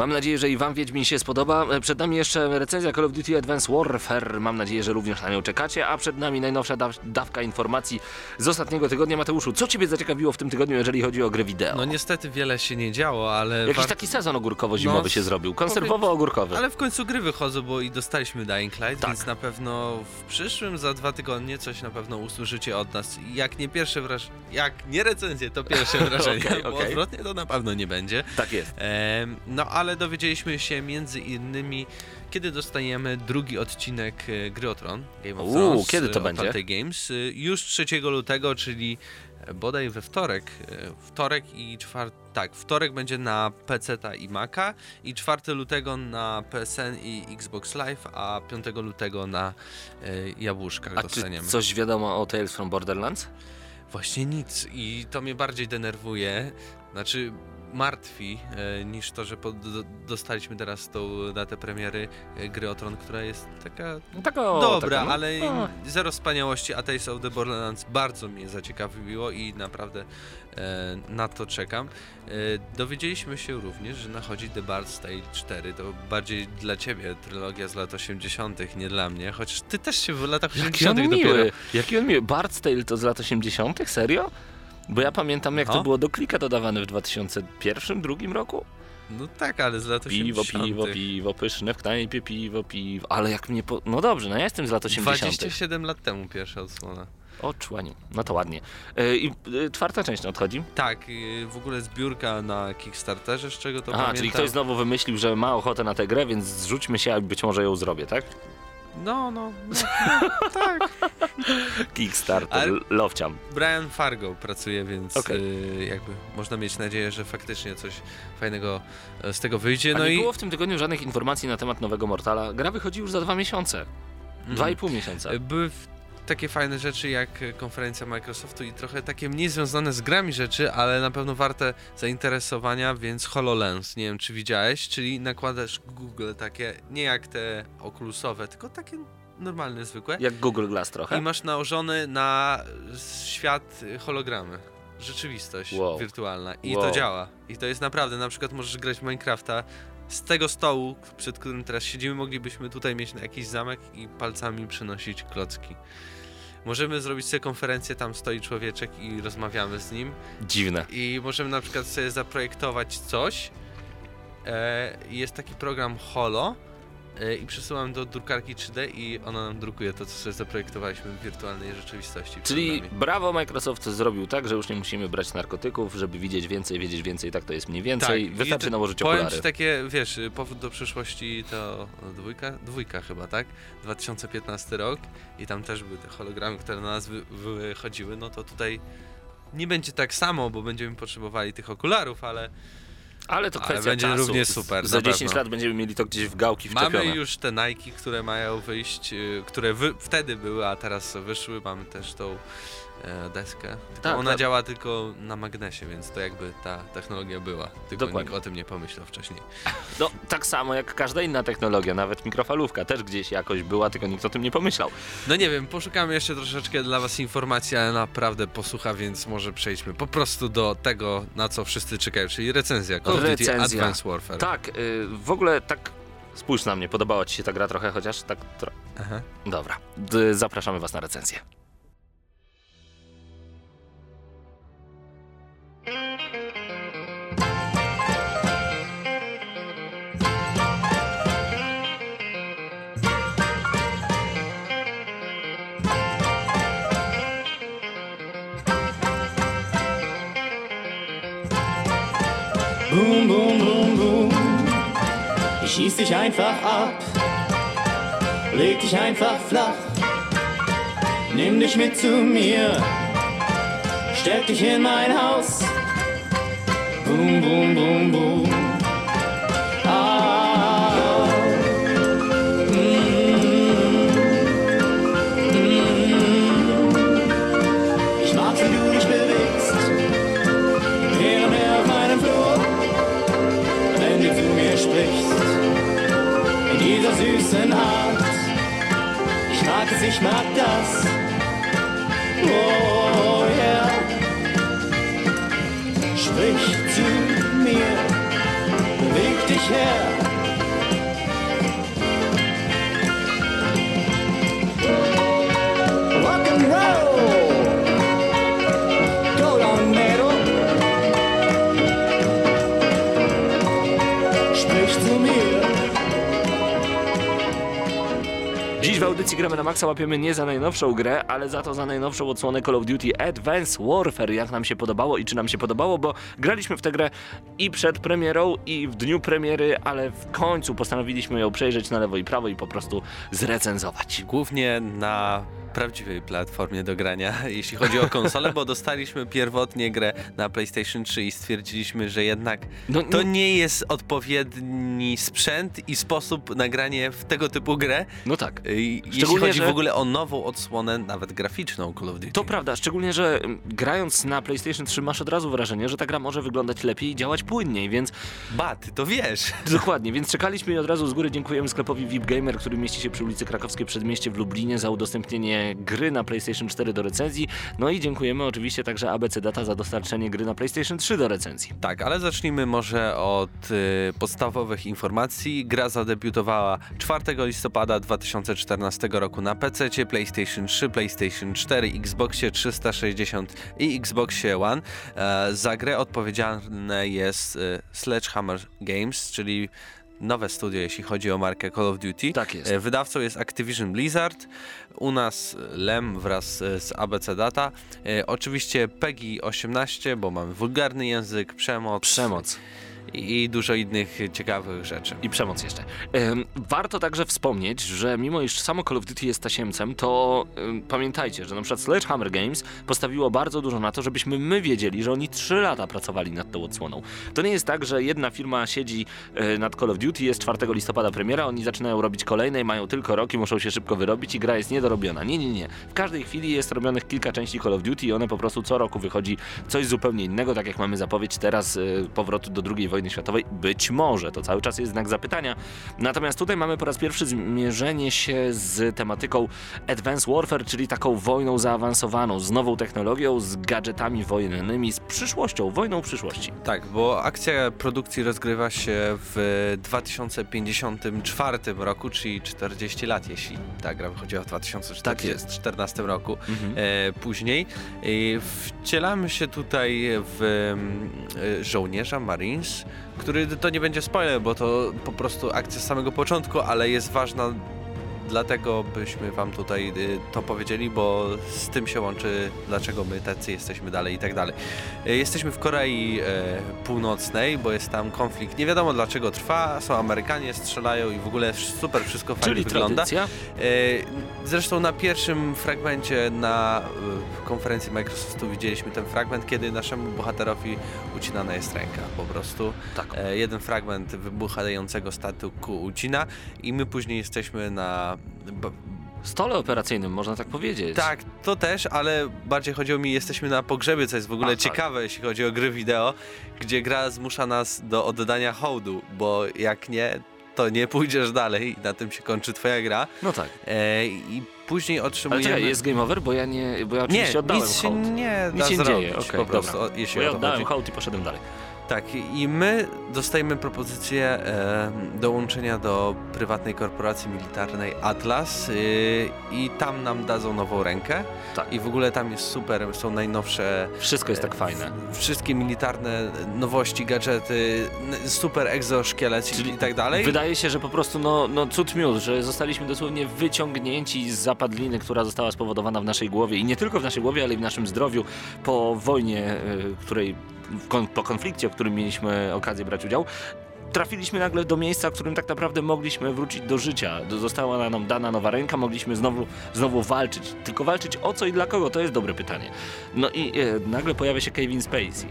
Mam nadzieję, że i wam Wiedźmin się spodoba. Przed nami jeszcze recenzja Call of Duty Advanced Warfare. Mam nadzieję, że również na nią czekacie. A przed nami najnowsza dawka informacji z ostatniego tygodnia. Mateuszu, co ciebie zaciekawiło w tym tygodniu, jeżeli chodzi o gry wideo? No niestety wiele się nie działo, ale... Jakiś taki sezon ogórkowo-zimowy się zrobił. Konserwowo-ogórkowy. Ale w końcu gry wychodzą, bo i dostaliśmy Dying Light, tak. Więc na pewno w przyszłym za 2 tygodnie coś na pewno usłyszycie od nas. Jak nie pierwsze wrażenie, jak nie recenzje, to pierwsze wrażenie, bo odwrotnie to na pewno nie będzie. Tak jest. No ale dowiedzieliśmy się między innymi, kiedy dostaniemy drugi odcinek Gry o Tron, Game of Thrones, kiedy to będzie? Telltale Games, już 3 lutego, czyli bodaj we wtorek, wtorek będzie na PC-ta i Maca i 4 lutego na PSN i Xbox Live, a 5 lutego na jabłuszkach dostaniemy. Czy coś wiadomo o Tales from Borderlands? Właśnie nic i to mnie bardziej denerwuje, znaczy martwi, niż to, że dostaliśmy teraz tą datę premiery Gry o Tron, która jest taka, dobra, ale zero wspaniałości, a Tales of the Borderlands bardzo mnie zaciekawiło i naprawdę na to czekam. Dowiedzieliśmy się również, że nachodzi The Bard's Tale 4, to bardziej dla ciebie trylogia z lat 80., nie dla mnie, chociaż ty też się w latach 80. dopiero... Jaki on miły, Bard's Tale to z lat 80., serio? Bo ja pamiętam, jak to było do klika dodawane w 2001, 2002 roku. No tak, ale z lat 80. Piwo, pyszne w knajpie, piwo. Ale jak mnie... No dobrze, no ja jestem z lat 80. 27 lat temu pierwsza odsłona. O człaniu, no to ładnie. I 4. część nadchodzi? Tak, w ogóle zbiórka na Kickstarterze, z czego to pamiętam. Czyli ktoś znowu wymyślił, że ma ochotę na tę grę, więc zrzućmy się, a być może ją zrobię, tak? No, tak. Kickstarter, lowciam. Brian Fargo pracuje, więc jakby można mieć nadzieję, że faktycznie coś fajnego z tego wyjdzie. Nie było w tym tygodniu żadnych informacji na temat nowego Mortala. Gra wychodzi już za 2 miesiące. 2,5 miesiąca. Były takie fajne rzeczy jak konferencja Microsoftu i trochę takie mniej związane z grami rzeczy, ale na pewno warte zainteresowania, więc HoloLens, nie wiem czy widziałeś, czyli nakładasz Google takie, nie jak te okulusowe, tylko takie normalne, zwykłe. Jak Google Glass trochę. I masz nałożony na świat hologramy. Rzeczywistość wirtualna. I to działa. I to jest naprawdę, na przykład możesz grać w Minecrafta. Z tego stołu, przed którym teraz siedzimy, moglibyśmy tutaj mieć jakiś zamek i palcami przynosić klocki. Możemy zrobić sobie konferencję, tam stoi człowieczek i rozmawiamy z nim. Dziwne. I możemy na przykład sobie zaprojektować coś. Jest taki program Holo i przesyłam do drukarki 3D i ona nam drukuje to, co sobie zaprojektowaliśmy w wirtualnej rzeczywistości. Czyli brawo, Microsoft zrobił tak, że już nie musimy brać narkotyków, żeby widzieć więcej, wiedzieć więcej, tak to jest mniej więcej. Tak. Wystarczy nałożyć okulary. Powiem ci takie, wiesz, powrót do przyszłości to dwójka chyba, tak? 2015 rok i tam też były te hologramy, które na nas wychodziły, no to tutaj nie będzie tak samo, bo będziemy potrzebowali tych okularów, ale to kwestia będzie czasu. Równie super. Za 10 lat będziemy mieli to gdzieś w gałki wczepione. Mamy już te Nike, które mają wyjść, które wtedy były, a teraz wyszły. Mamy też tą deskę. Ona działa tylko na magnesie, więc to jakby ta technologia była. Tylko nikt o tym nie pomyślał wcześniej. No tak samo jak każda inna technologia, nawet mikrofalówka też gdzieś jakoś była, tylko nikt o tym nie pomyślał. No nie wiem, poszukamy jeszcze troszeczkę dla was informacji, ale naprawdę posłucha, więc może przejdźmy po prostu do tego, na co wszyscy czekają, czyli recenzja. Advanced Warfare. Tak, w ogóle tak. Spójrz na mnie, podobała ci się ta gra trochę, chociaż tak. Aha. Dobra, zapraszamy was na recenzję. Boom, boom, boom, boom. Ich schieß dich einfach ab. Leg dich einfach flach. Nimm dich mit zu mir. Steck dich in mein Haus. Boom, boom, boom, boom. Ah. Ich mag, wie du dich bewegst. Kehre mir auf meinem Flur. Wenn du zu mir sprichst. In dieser süßen Art. Ich mag es, ich mag das. Oh, yeah. Sprich zu mir, beweg dich is here. Rock and roll, gold on metal. Sprich zu mir. Dziś w audycji Gramy na Maxa łapiemy nie za najnowszą grę, ale za to za najnowszą odsłonę Call of Duty Advanced Warfare, jak nam się podobało i czy nam się podobało, bo graliśmy w tę grę i przed premierą i w dniu premiery, ale w końcu postanowiliśmy ją przejrzeć na lewo i prawo i po prostu zrecenzować. Głównie na prawdziwej platformie do grania, jeśli chodzi o konsolę, bo dostaliśmy pierwotnie grę na PlayStation 3 i stwierdziliśmy, że jednak to nie jest odpowiedni sprzęt i sposób na granie w tego typu grę. No tak. Jeśli chodzi w ogóle o nową odsłonę, nawet graficzną Call of Duty. To prawda, szczególnie, że grając na PlayStation 3 masz od razu wrażenie, że ta gra może wyglądać lepiej i działać płynniej, więc... Ba, ty to wiesz. Dokładnie, więc czekaliśmy i od razu z góry dziękujemy sklepowi VIP Gamer, który mieści się przy ulicy Krakowskiej Przedmieście w Lublinie za udostępnienie gry na PlayStation 4 do recenzji. No i dziękujemy oczywiście także ABC Data za dostarczenie gry na PlayStation 3 do recenzji. Tak, ale zacznijmy może od podstawowych informacji. Gra zadebiutowała 4 listopada 2014 roku na PC, PlayStation 3, PlayStation 4, Xboxie 360 i Xboxie One. Za grę odpowiedzialne jest Sledgehammer Games, czyli nowe studio, jeśli chodzi o markę Call of Duty. Tak jest. Wydawcą jest Activision Blizzard, u nas Lem wraz z ABC Data. Oczywiście PEGI 18, bo mamy wulgarny język, przemoc. I dużo innych ciekawych rzeczy. I przemoc jeszcze. Warto także wspomnieć, że mimo iż samo Call of Duty jest tasiemcem, to pamiętajcie, że na przykład Sledgehammer Games postawiło bardzo dużo na to, żebyśmy my wiedzieli, że oni 3 lata pracowali nad tą odsłoną. To nie jest tak, że jedna firma siedzi nad Call of Duty, jest 4 listopada premiera, oni zaczynają robić kolejne i mają tylko rok i muszą się szybko wyrobić i gra jest niedorobiona. Nie. W każdej chwili jest robionych kilka części Call of Duty i one po prostu co roku wychodzi coś zupełnie innego, tak jak mamy zapowiedź teraz powrotu do II wojny światowej, być może, to cały czas jest znak zapytania. Natomiast tutaj mamy po raz pierwszy zmierzenie się z tematyką Advanced Warfare, czyli taką wojną zaawansowaną, z nową technologią, z gadżetami wojennymi, z przyszłością, wojną przyszłości. Tak, bo akcja produkcji rozgrywa się w 2054 roku, czyli 40 lat, jeśli ta gra wychodziła w 2014 roku. Później wcielamy się tutaj w żołnierza Marines, który, to nie będzie spoiler, bo to po prostu akcja z samego początku, ale jest ważna, dlatego byśmy wam tutaj to powiedzieli, bo z tym się łączy, dlaczego my tacy jesteśmy dalej i tak dalej. Jesteśmy w Korei Północnej, bo jest tam konflikt, nie wiadomo dlaczego trwa, są Amerykanie, strzelają i w ogóle super, wszystko fajnie wygląda. Tradycja. Zresztą na pierwszym fragmencie na konferencji Microsoftu widzieliśmy ten fragment, kiedy naszemu bohaterowi ucinana jest ręka po prostu. Tak. Jeden fragment wybuchającego statku ucina i my później jesteśmy na stole operacyjnym, można tak powiedzieć. Tak, to też, ale bardziej chodziło mi, jesteśmy na pogrzebie, co jest w ogóle ciekawe, jeśli chodzi o gry wideo, gdzie gra zmusza nas do oddania hołdu, bo jak nie, to nie pójdziesz dalej i na tym się kończy twoja gra. No tak. I później otrzymujemy... Ale czekaj, jest game over, bo ja oczywiście oddałem hołd. Nic się nie da zrobić. Okay, po prostu, jeśli ja oddałem hołd i poszedłem dalej. Tak, i my dostajemy propozycję dołączenia do prywatnej korporacji militarnej Atlas i tam nam dadzą nową rękę. Tak. I w ogóle tam jest super, są najnowsze... Wszystko jest tak fajne. Wszystkie militarne nowości, gadżety, super egzoszkielet i tak dalej. Wydaje się, że po prostu cud miód, że zostaliśmy dosłownie wyciągnięci z zapadliny, która została spowodowana w naszej głowie i nie tylko w naszej głowie, ale i w naszym zdrowiu po wojnie, po konflikcie, w którym mieliśmy okazję brać udział. Trafiliśmy nagle do miejsca, w którym tak naprawdę mogliśmy wrócić do życia. Została nam dana nowa ręka, mogliśmy znowu walczyć. Tylko walczyć o co i dla kogo? To jest dobre pytanie. No i nagle pojawia się Kevin Spacey.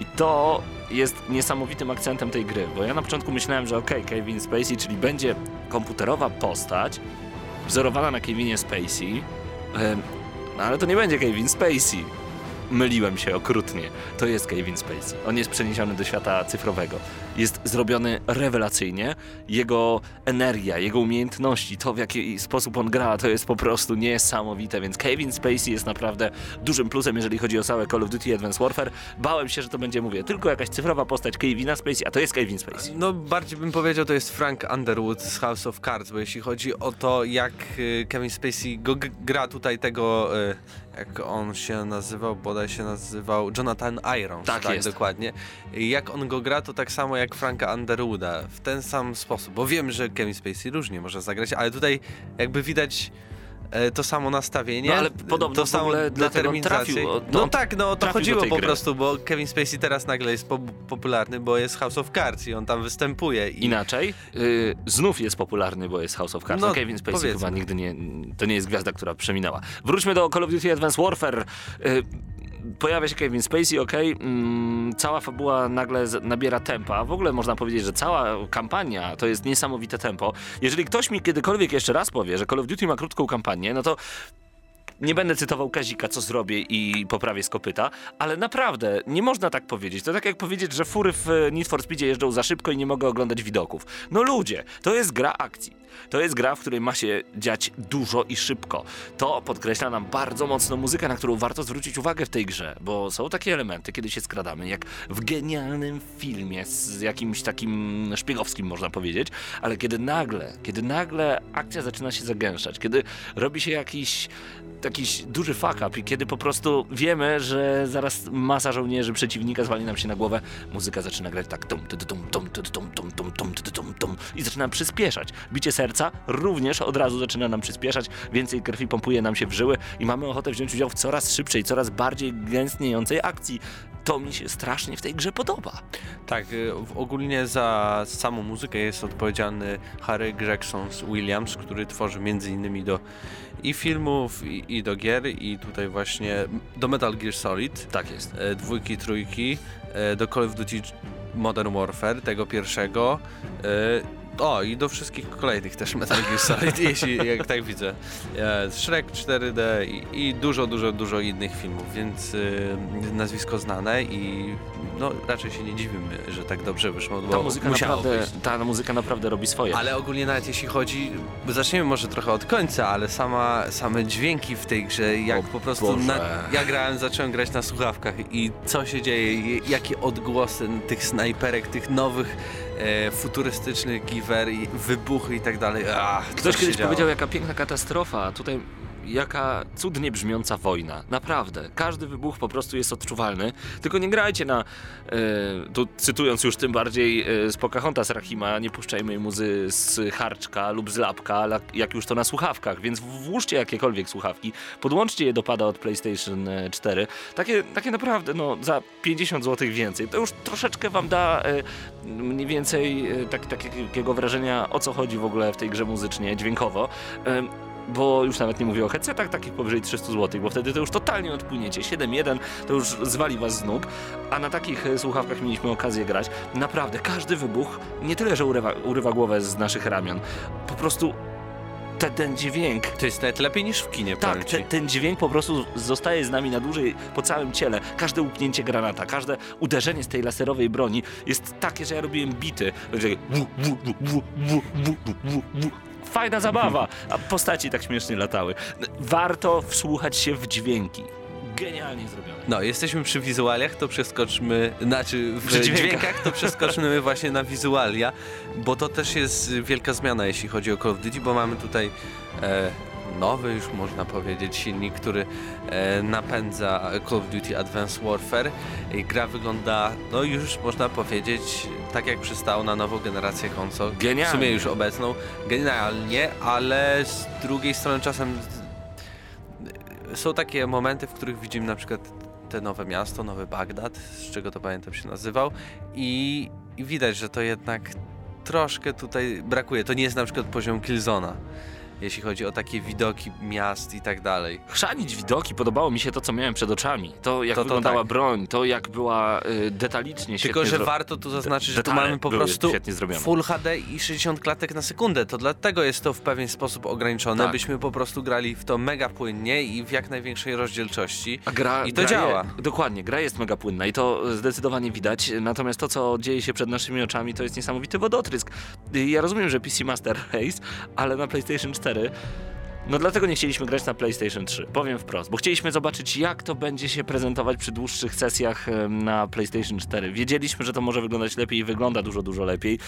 I to jest niesamowitym akcentem tej gry, bo ja na początku myślałem, że Kevin Spacey, czyli będzie komputerowa postać wzorowana na Kevinie Spacey, ale to nie będzie Kevin Spacey. myliłem się okrutnie. To jest Kevin Spacey. On jest przeniesiony do świata cyfrowego. Jest zrobiony rewelacyjnie. Jego energia, jego umiejętności, to w jaki sposób on gra, to jest po prostu niesamowite, więc Kevin Spacey jest naprawdę dużym plusem, jeżeli chodzi o całe Call of Duty Advanced Warfare. Bałem się, że to będzie, mówię, tylko jakaś cyfrowa postać Kevina Spacey, a to jest Kevin Spacey. No bardziej bym powiedział, to jest Frank Underwood z House of Cards, bo jeśli chodzi o to, jak Kevin Spacey go gra tutaj tego... Jak on się nazywał? Bodaj się nazywał Jonathan Irons. Tak jest. Dokładnie. Jak on go gra, to tak samo jak Franka Underwooda. W ten sam sposób. Bo wiem, że Kevin Spacey różnie może zagrać, ale tutaj jakby widać to samo nastawienie. No ale podobno to samo determinacja. No tak, no to chodziło po prostu, bo Kevin Spacey teraz nagle jest popularny, bo jest House of Cards i on tam występuje. Inaczej, znów jest popularny, bo jest House of Cards. No, Kevin Spacey powiedzmy. Chyba nigdy nie, to nie jest gwiazda, która przeminęła. Wróćmy do Call of Duty Advanced Warfare. Pojawia się Kevin Spacey, cała fabuła nagle nabiera tempa. W ogóle można powiedzieć, że cała kampania to jest niesamowite tempo. Jeżeli ktoś mi kiedykolwiek jeszcze raz powie, że Call of Duty ma krótką kampanię, no to nie będę cytował Kazika, co zrobię i poprawię z kopyta, ale naprawdę nie można tak powiedzieć. To tak jak powiedzieć, że fury w Need for Speedzie jeżdżą za szybko i nie mogę oglądać widoków. No ludzie, to jest gra akcji. To jest gra, w której ma się dziać dużo i szybko. To podkreśla nam bardzo mocno muzyka, na którą warto zwrócić uwagę w tej grze, bo są takie elementy, kiedy się skradamy, jak w genialnym filmie z jakimś takim szpiegowskim, można powiedzieć, ale kiedy nagle akcja zaczyna się zagęszczać, kiedy robi się jakiś duży fuck up i kiedy po prostu wiemy, że zaraz masa żołnierzy przeciwnika zwali nam się na głowę, muzyka zaczyna grać tak i zaczyna przyspieszać. Bicie serca również od razu zaczyna nam przyspieszać, więcej krwi pompuje nam się w żyły i mamy ochotę wziąć udział w coraz szybszej, coraz bardziej gęstniejącej akcji. To mi się strasznie w tej grze podoba. Tak, ogólnie za samą muzykę jest odpowiedzialny Harry Gregson-Williams, który tworzy m.in. do i filmów, i do gier, i tutaj właśnie do Metal Gear Solid. Tak jest. Dwójki, trójki, do Call of Duty Modern Warfare, tego pierwszego. I do wszystkich kolejnych też Metal Gear Solid, jeśli jak tak widzę. Shrek 4D i dużo innych filmów, więc nazwisko znane i raczej się nie dziwimy, że tak dobrze wyszło, bo ta muzyka naprawdę robi swoje. Ale ogólnie nawet jeśli chodzi, bo zaczniemy może trochę od końca, ale same dźwięki w tej grze, ja grałem, zacząłem grać na słuchawkach i co się dzieje, jakie odgłosy tych snajperek, tych nowych futurystycznych giver, wybuchy i tak dalej. Ktoś kiedyś powiedział, jaka piękna katastrofa, a tutaj jaka cudnie brzmiąca wojna. Naprawdę. Każdy wybuch po prostu jest odczuwalny. Tylko nie grajcie na... tu cytując już tym bardziej z Pocahontas Rahima, nie puszczajmy muzy z harczka lub z lapka, jak już to na słuchawkach. Więc włóżcie jakiekolwiek słuchawki. Podłączcie je do pada od PlayStation 4. Takie naprawdę, za 50 zł więcej. To już troszeczkę wam da mniej więcej takiego wrażenia, o co chodzi w ogóle w tej grze muzycznie, dźwiękowo. Bo już nawet nie mówię o headsetach takich powyżej 300 zł, bo wtedy to już totalnie odpłyniecie. 7.1 to już zwali was z nóg, a na takich słuchawkach mieliśmy okazję grać. Naprawdę, każdy wybuch nie tyle, że urywa głowę z naszych ramion, po prostu ten dźwięk... To jest nawet lepiej niż w kinie. Tak, ten dźwięk po prostu zostaje z nami na dłużej po całym ciele. Każde łupnięcie granata, każde uderzenie z tej laserowej broni jest takie, że ja robiłem bity. Fajna zabawa, a postaci tak śmiesznie latały. Warto wsłuchać się w dźwięki. Genialnie zrobione. Jesteśmy przy wizualiach, to przeskoczmy, przy dźwiękach, to przeskoczmy właśnie na wizualia, bo to też jest wielka zmiana, jeśli chodzi o Call of Duty, bo mamy tutaj nowy, już można powiedzieć, silnik, który napędza Call of Duty Advanced Warfare. Gra wygląda, już można powiedzieć, tak jak przystało na nową generację konsol. Genialnie. W sumie już obecną. Genialnie, ale z drugiej strony czasem są takie momenty, w których widzimy na przykład te nowe miasto, nowy Bagdad, z czego to pamiętam się nazywał, i widać, że to jednak troszkę tutaj brakuje. To nie jest na przykład poziom Killzone'a. jeśli chodzi o takie widoki miast i tak dalej. Chrzanić widoki, podobało mi się to, co miałem przed oczami. To, jak to wyglądała tak. broń, to jak była detalicznie świetnie. Tylko, że warto tu zaznaczyć, że tu mamy po prostu Full HD i 60 klatek na sekundę. To dlatego jest to w pewien sposób ograniczone, tak. byśmy po prostu grali w to mega płynnie i w jak największej rozdzielczości. A gra, i to działa. Dokładnie, gra jest mega płynna i to zdecydowanie widać. Natomiast to, co dzieje się przed naszymi oczami, to jest niesamowity wodotrysk. Ja rozumiem, że PC Master Race, ale na PlayStation 4... No dlatego nie chcieliśmy grać na PlayStation 3, powiem wprost, bo chcieliśmy zobaczyć, jak to będzie się prezentować przy dłuższych sesjach na PlayStation 4. Wiedzieliśmy, że to może wyglądać lepiej i wygląda dużo, dużo lepiej.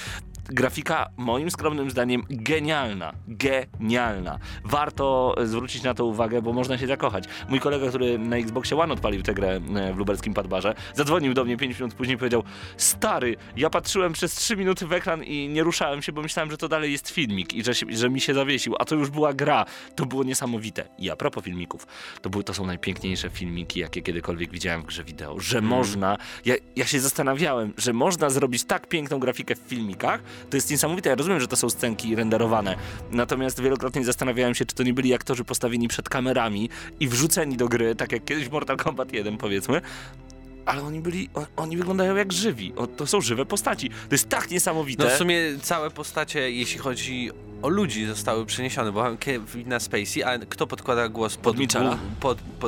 Grafika, moim skromnym zdaniem, genialna. Genialna. Warto zwrócić na to uwagę, bo można się zakochać. Mój kolega, który na Xboxie One odpalił tę grę w lubelskim padbarze, zadzwonił do mnie 5 minut później i powiedział: stary, ja patrzyłem przez 3 minuty w ekran i nie ruszałem się, bo myślałem, że to dalej jest filmik i że mi się zawiesił, a to już była gra. To było niesamowite. I a propos filmików, to są najpiękniejsze filmiki, jakie kiedykolwiek widziałem w grze wideo. Że można, ja się zastanawiałem, że można zrobić tak piękną grafikę w filmikach, to jest niesamowite. Ja rozumiem, że to są scenki renderowane, natomiast wielokrotnie zastanawiałem się, czy to nie byli aktorzy postawieni przed kamerami i wrzuceni do gry, tak jak kiedyś w Mortal Kombat 1, powiedzmy. Ale oni wyglądają jak żywi. To są żywe postaci. To jest tak niesamowite. No w sumie całe postacie, jeśli chodzi o ludzi, zostały przeniesione, bo mam Kevina Spacey, a kto podkłada głos pod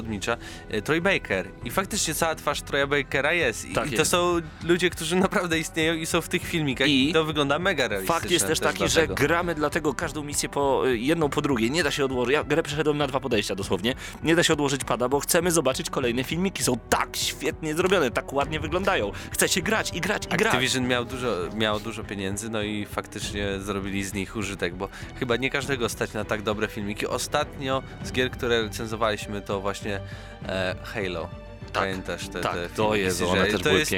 Mitcha? Troy Baker. I faktycznie cała twarz Troya Bakera jest. To są ludzie, którzy naprawdę istnieją i są w tych filmikach. I to wygląda mega realistycznie. Fakt jest też taki, że gramy dlatego każdą misję jedną po drugiej. Nie da się odłożyć. Ja grę przeszedłem na 2 podejścia dosłownie. Nie da się odłożyć pada, bo chcemy zobaczyć kolejne filmiki. Są tak świetnie zrobione, tak ładnie wyglądają. Chce się grać i grać i grać. Activision miał dużo pieniędzy, no i faktycznie zrobili z nich użytek, bo chyba nie każdego stać na tak dobre filmiki. Ostatnio z gier, które recenzowaliśmy, to właśnie Halo. Pamiętasz te to jest,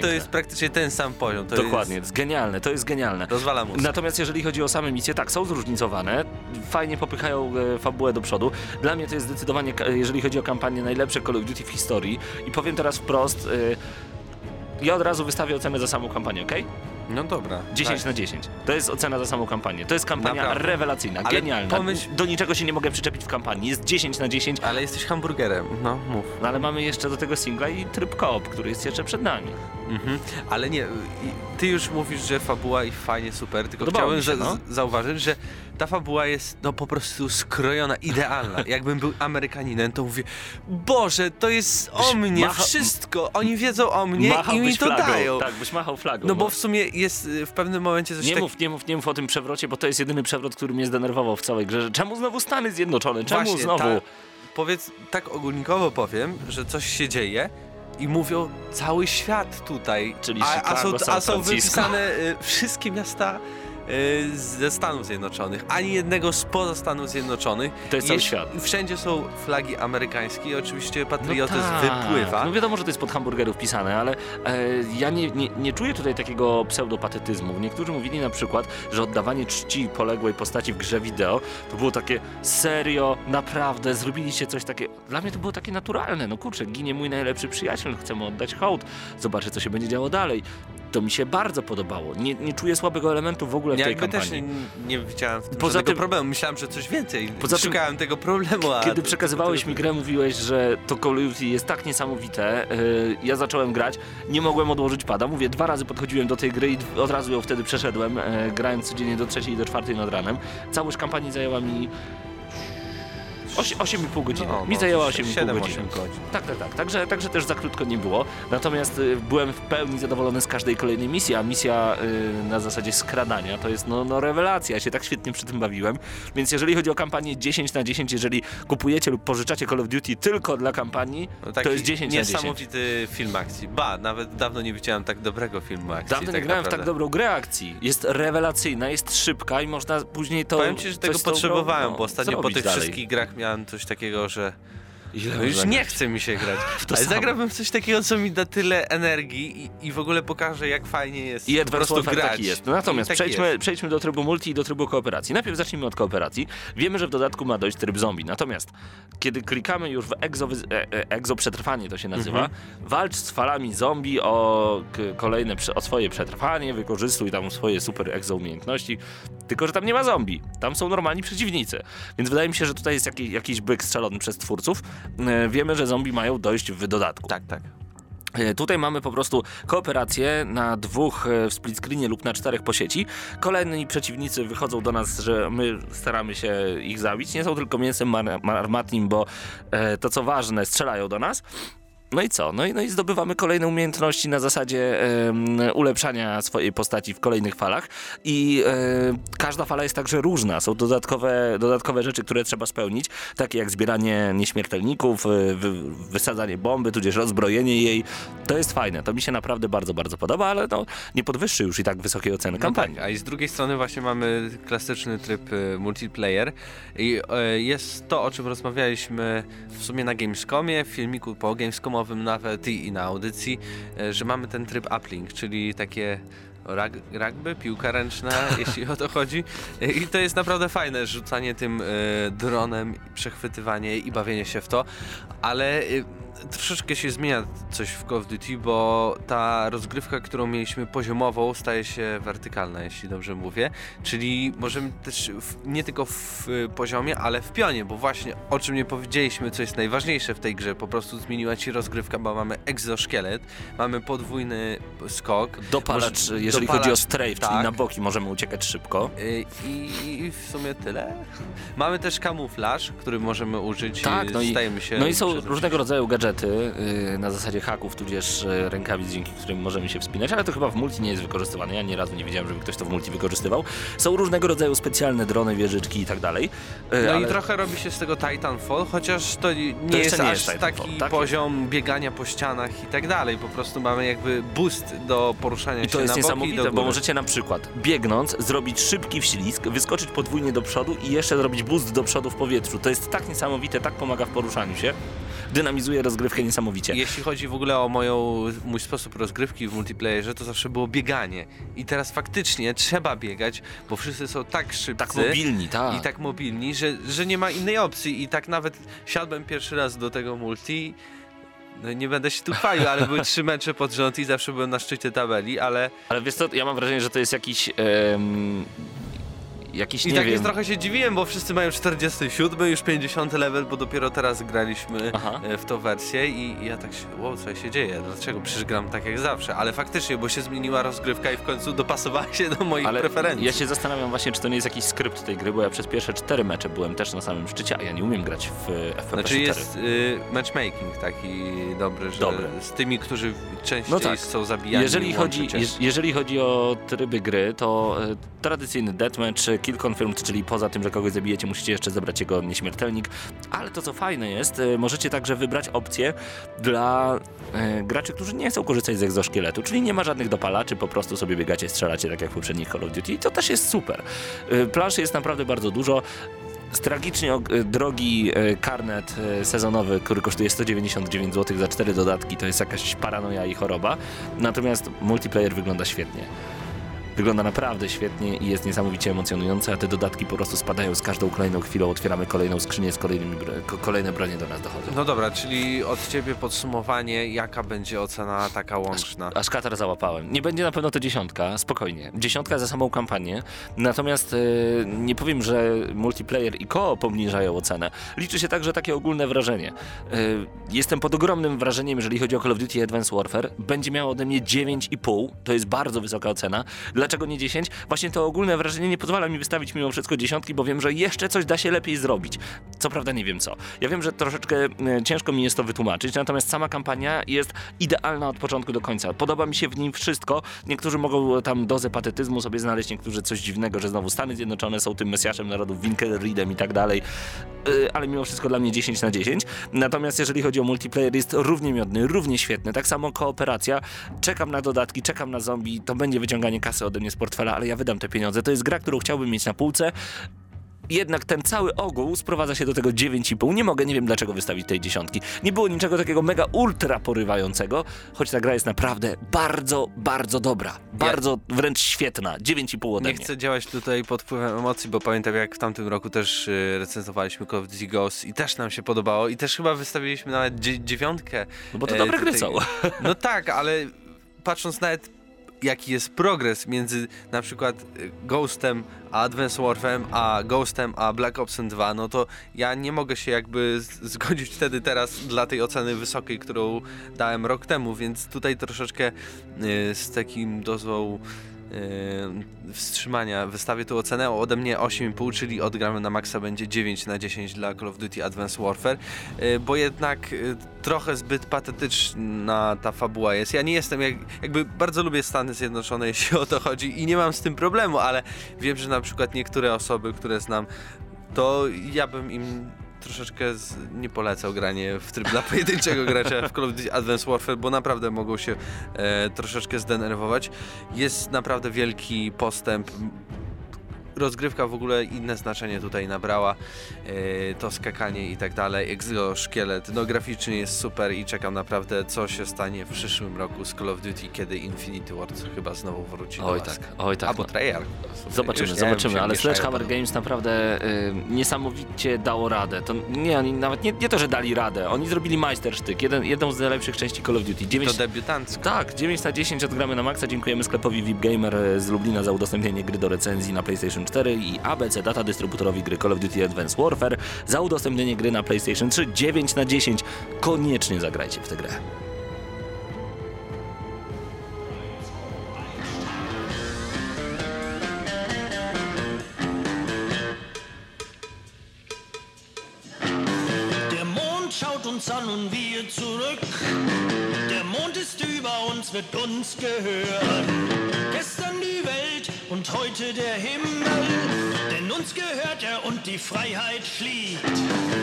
to jest praktycznie ten sam poziom. Dokładnie, jest genialne, to jest genialne. Rozwala mózg. Natomiast jeżeli chodzi o same misje, tak, są zróżnicowane, fajnie popychają fabułę do przodu. Dla mnie to jest zdecydowanie, jeżeli chodzi o kampanię, najlepsze Call of Duty w historii. I powiem teraz wprost, ja od razu wystawię ocenę za samą kampanię, okej? No dobra. 10 na 10. To jest ocena za samą kampanię. To jest kampania rewelacyjna, ale genialna. Pomyśl, do niczego się nie mogę przyczepić w kampanii. Jest 10 na 10. Ale jesteś hamburgerem. No, mów. No, ale mamy jeszcze do tego singla i tryb co-op, który jest jeszcze przed nami. Mhm. Ale nie, ty już mówisz, że fabuła i fajnie, super, tylko chciałem zauważyć, że ta fabuła jest po prostu skrojona, idealna. Jakbym był Amerykaninem, to mówię: Boże, to jest o mnie wszystko. Oni wiedzą o mnie i mi to dają. Tak, byś machał flagą. No bo w sumie jest w pewnym momencie coś takiego. Nie mów o tym przewrocie, bo to jest jedyny przewrot, który mnie zdenerwował w całej grze. Czemu znowu Stany Zjednoczone? Czemu właśnie, znowu? Powiedz, tak ogólnikowo powiem, że coś się dzieje i mówią cały świat tutaj. Czyli są wypisane wszystkie miasta ze Stanów Zjednoczonych, ani jednego spoza Stanów Zjednoczonych. To jest cały świat. Wszędzie są flagi amerykańskie i oczywiście patriotyzm wypływa. No wiadomo, że to jest pod hamburgerów pisane, ale ja nie czuję tutaj takiego pseudopatetyzmu. Niektórzy mówili na przykład, że oddawanie czci poległej postaci w grze wideo to było takie serio, naprawdę, zrobiliście coś takiego. Dla mnie to było takie naturalne. No kurczę, ginie mój najlepszy przyjaciel, chcę mu oddać hołd, zobaczę, co się będzie działo dalej. To mi się bardzo podobało. Nie czuję słabego elementu w ogóle w tej kampanii. Ja też nie widziałem tego problemu. Myślałem, że coś więcej. Szukałem tego problemu. Kiedy przekazywałeś mi grę, mówiłeś, że to Call of Duty jest tak niesamowite. Ja zacząłem grać. Nie mogłem odłożyć pada. Mówię, 2 razy podchodziłem do tej gry i od razu ją wtedy przeszedłem. Grałem codziennie do 3 i do 4 nad ranem. Całość kampanii zajęła mi 8,5 godziny. Mi zajęło 8,5 godziny. Tak. Także też za krótko nie było. Natomiast byłem w pełni zadowolony z każdej kolejnej misji, a misja na zasadzie skradania to jest rewelacja. Ja się tak świetnie przy tym bawiłem. Więc jeżeli chodzi o kampanię 10 na 10, jeżeli kupujecie lub pożyczacie Call of Duty tylko dla kampanii, to jest 10 na 10. Niesamowity film akcji. Nawet dawno nie widziałem tak dobrego filmu akcji. Dawno nie grałem w tak dobrą grę akcji. Jest rewelacyjna, jest szybka i można później to... Powiem ci, że tego potrzebowałem, bo ostatnio po tych wszystkich grach miałem coś takiego, że No już nie chce mi się grać. Ale zagrałbym w coś takiego, co mi da tyle energii i w ogóle pokaże, jak fajnie jest i po prostu grać. Taki jest. No natomiast przejdźmy do trybu multi i do trybu kooperacji. Najpierw zacznijmy od kooperacji. Wiemy, że w dodatku ma dojść tryb zombie. Natomiast kiedy klikamy już w egzo przetrwanie, to się nazywa, walcz z falami zombie o swoje przetrwanie, wykorzystuj tam swoje super egzo umiejętności. Tylko że tam nie ma zombie. Tam są normalni przeciwnicy. Więc wydaje mi się, że tutaj jest jakiś byk strzelony przez twórców. Wiemy, że zombie mają dojść w dodatku. Tak, tak. Tutaj mamy po prostu kooperację na 2 w split screenie lub na 4 po sieci. Kolejni przeciwnicy wychodzą do nas, że my staramy się ich zabić. Nie są tylko mięsem armatnim, bo to co ważne, strzelają do nas. No i co? No i zdobywamy kolejne umiejętności na zasadzie ulepszania swojej postaci w kolejnych falach i każda fala jest także różna. Są dodatkowe rzeczy, które trzeba spełnić, takie jak zbieranie nieśmiertelników, wysadzanie bomby, tudzież rozbrojenie jej. To jest fajne, to mi się naprawdę bardzo, bardzo podoba, ale no, nie podwyższy już i tak wysokiej oceny kampanii. No tak, a i z drugiej strony właśnie mamy klasyczny tryb multiplayer i jest to, o czym rozmawialiśmy w sumie na Gamescomie, w filmiku po Gamescomie nawet i na audycji, że mamy ten tryb uplink, czyli takie rugby, piłka ręczna, jeśli o to chodzi. I to jest naprawdę fajne, rzucanie tym dronem, przechwytywanie i bawienie się w to, ale troszeczkę się zmienia coś w Call of Duty, bo ta rozgrywka, którą mieliśmy poziomową, staje się wertykalna, jeśli dobrze mówię, czyli możemy też nie tylko w poziomie, ale w pionie, bo właśnie o czym nie powiedzieliśmy, co jest najważniejsze w tej grze, po prostu zmieniła się rozgrywka, bo mamy egzoszkielet, mamy podwójny skok. Dopalacz, jeżeli chodzi o strafe, tak. Czyli na boki możemy uciekać szybko. I w sumie tyle. Mamy też kamuflaż, który możemy użyć. Tak, i są różnego rodzaju gadżety na zasadzie haków, tudzież rękawic, dzięki którym możemy się wspinać, ale to chyba w multi nie jest wykorzystywane. Ja nieraz nie widziałem, żeby ktoś to w multi wykorzystywał. Są różnego rodzaju specjalne drony, wieżyczki i tak dalej. I trochę robi się z tego Titanfall, chociaż to nie jest taki poziom biegania po ścianach i tak dalej. Po prostu mamy jakby boost do poruszania się na boki i do góry. I to jest niesamowite, bo możecie na przykład biegnąc zrobić szybki wślizg, wyskoczyć podwójnie do przodu i jeszcze zrobić boost do przodu w powietrzu. To jest tak niesamowite, tak pomaga w poruszaniu się. Dynamizuje rozgrywkę niesamowicie. Jeśli chodzi w ogóle o mój sposób rozgrywki w multiplayerze, to zawsze było bieganie. I teraz faktycznie trzeba biegać, bo wszyscy są tak szybcy. Tak mobilni, tak. I tak mobilni, że nie ma innej opcji. I tak nawet siadłem pierwszy raz do tego multi. No nie będę się tu chwalił, ale były 3 mecze pod rząd i zawsze byłem na szczycie tabeli, ale... Ale wiesz co, ja mam wrażenie, że to jest jakiś nie wiem. I tak jest, trochę się dziwiłem, bo wszyscy mają 47, już 50 level, bo dopiero teraz graliśmy w tą wersję i ja tak się, co się dzieje, dlaczego? Przecież gram tak jak zawsze, ale faktycznie, bo się zmieniła rozgrywka i w końcu dopasowała się do moich preferencji. Ja się zastanawiam właśnie, czy to nie jest jakiś skrypt tej gry, bo ja przez pierwsze 4 mecze byłem też na samym szczycie, a ja nie umiem grać w FPS. Znaczy jest matchmaking taki dobry, że z tymi, którzy częściej są zabijani. Jeżeli chodzi o tryby gry, to tradycyjny deathmatch, kill confirmed, czyli poza tym, że kogoś zabijecie, musicie jeszcze zebrać jego nieśmiertelnik. Ale to, co fajne jest, możecie także wybrać opcję dla graczy, którzy nie chcą korzystać z egzoszkieletu, czyli nie ma żadnych dopalaczy, po prostu sobie biegacie, strzelacie, tak jak w poprzednich Call of Duty. I to też jest super. Planszy jest naprawdę bardzo dużo. Tragicznie drogi karnet sezonowy, który kosztuje 199 zł za 4 dodatki, to jest jakaś paranoja i choroba. Natomiast multiplayer wygląda świetnie. Wygląda naprawdę świetnie i jest niesamowicie emocjonujące, a te dodatki po prostu spadają z każdą kolejną chwilą, otwieramy kolejną skrzynię, z kolejne bronie do nas dochodzą. No dobra, czyli od ciebie podsumowanie, jaka będzie ocena taka łączna? Aż katar załapałem. Nie będzie na pewno to 10, spokojnie. 10 za samą kampanię, natomiast nie powiem, że multiplayer i co-op obniżają ocenę. Liczy się także takie ogólne wrażenie. Jestem pod ogromnym wrażeniem, jeżeli chodzi o Call of Duty Advanced Warfare. Będzie miało ode mnie 9,5, to jest bardzo wysoka ocena. Dlaczego nie 10? Właśnie to ogólne wrażenie nie pozwala mi wystawić mimo wszystko 10, bo wiem, że jeszcze coś da się lepiej zrobić. Co prawda nie wiem co. Ja wiem, że troszeczkę ciężko mi jest to wytłumaczyć, natomiast sama kampania jest idealna od początku do końca. Podoba mi się w nim wszystko. Niektórzy mogą tam dozę patetyzmu sobie znaleźć, niektórzy coś dziwnego, że znowu Stany Zjednoczone są tym Mesjaszem Narodów, Winkelriedem i tak dalej. Ale mimo wszystko dla mnie 10 na 10. Natomiast jeżeli chodzi o multiplayer, jest równie miodny, równie świetny. Tak samo kooperacja. Czekam na dodatki, czekam na zombie. To będzie wyciąganie kasy ode mnie z portfela, ale ja wydam te pieniądze. To jest gra, którą chciałbym mieć na półce. jednak ten cały ogół sprowadza się do tego 9,5. Nie mogę, nie wiem dlaczego wystawić tej 10. Nie było niczego takiego mega ultra porywającego, choć ta gra jest naprawdę bardzo, bardzo dobra. Bardzo wręcz świetna. 9,5 ode mnie. Nie chcę działać tutaj pod wpływem emocji, bo pamiętam jak w tamtym roku też recenzowaliśmy Call of Duty Ghosts i też nam się podobało i też chyba wystawiliśmy nawet 9. No bo to dobre gry są. No tak, ale patrząc nawet jaki jest progres między na przykład Ghostem a Advanced Warfare, a Ghostem a Black Ops 2, no to ja nie mogę się jakby zgodzić wtedy teraz dla tej oceny wysokiej, którą dałem rok temu, więc tutaj troszeczkę z takim dozą wstrzymania wystawię tu ocenę ode mnie 8,5, czyli odgramy na maksa będzie 9/10 dla Call of Duty Advanced Warfare, bo jednak trochę zbyt patetyczna ta fabuła jest. Ja nie jestem, jakby bardzo lubię Stany Zjednoczone, jeśli o to chodzi i nie mam z tym problemu, ale wiem, że na przykład niektóre osoby, które znam, to ja bym im troszeczkę nie polecał granie w tryb dla pojedynczego gracza w Call of Duty Advanced Warfare, bo naprawdę mogą się troszeczkę zdenerwować. Jest naprawdę wielki postęp. Rozgrywka w ogóle inne znaczenie tutaj nabrała, to skakanie i tak dalej, egzoszkielet, no graficznie jest super i czekam naprawdę co się stanie w przyszłym roku z Call of Duty, kiedy Infinity Ward chyba znowu wróci do łask. Oj tak, albo Treyarch. Zobaczymy, ale Sledgehammer Games naprawdę niesamowicie dało radę. To nie, oni nawet nie to, że dali radę, oni zrobili majstersztyk, jedną z najlepszych części Call of Duty. 9... To debiutancko. Tak, 9/10 odgramy na maksa, dziękujemy sklepowi VIP Gamer z Lublina za udostępnienie gry do recenzji na PlayStation 4 i ABC Data, dystrybutorowi gry Call of Duty Advanced Warfare, za udostępnienie gry na PlayStation 3. 9/10. Koniecznie zagrajcie w tę grę. Der Mond schaut uns an und wir zurück. Der Mond ist über uns, wird uns gehören. Gestern die Welt und heute der Himmel, denn uns gehört und die Freiheit fliegt.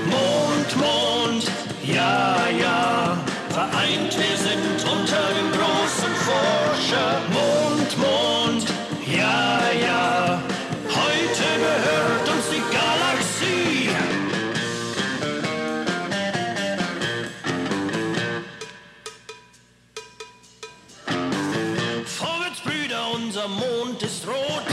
Mond, Mond, ja, ja, vereint wir sind unter dem großen Forscher. Mond, Mond, ja, ja, heute gehört uns die Galaxie. Unser Mond ist rot,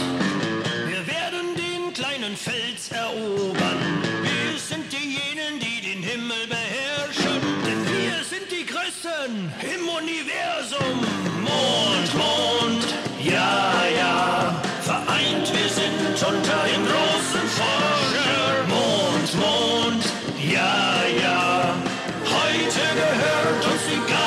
wir werden den kleinen Fels erobern. Wir sind diejenigen, die den Himmel beherrschen, denn wir sind die Größten im Universum. Mond, Mond, ja, ja, vereint wir sind unter dem großen Forscher. Mond, Mond, ja, ja, heute gehört uns die Galaxie.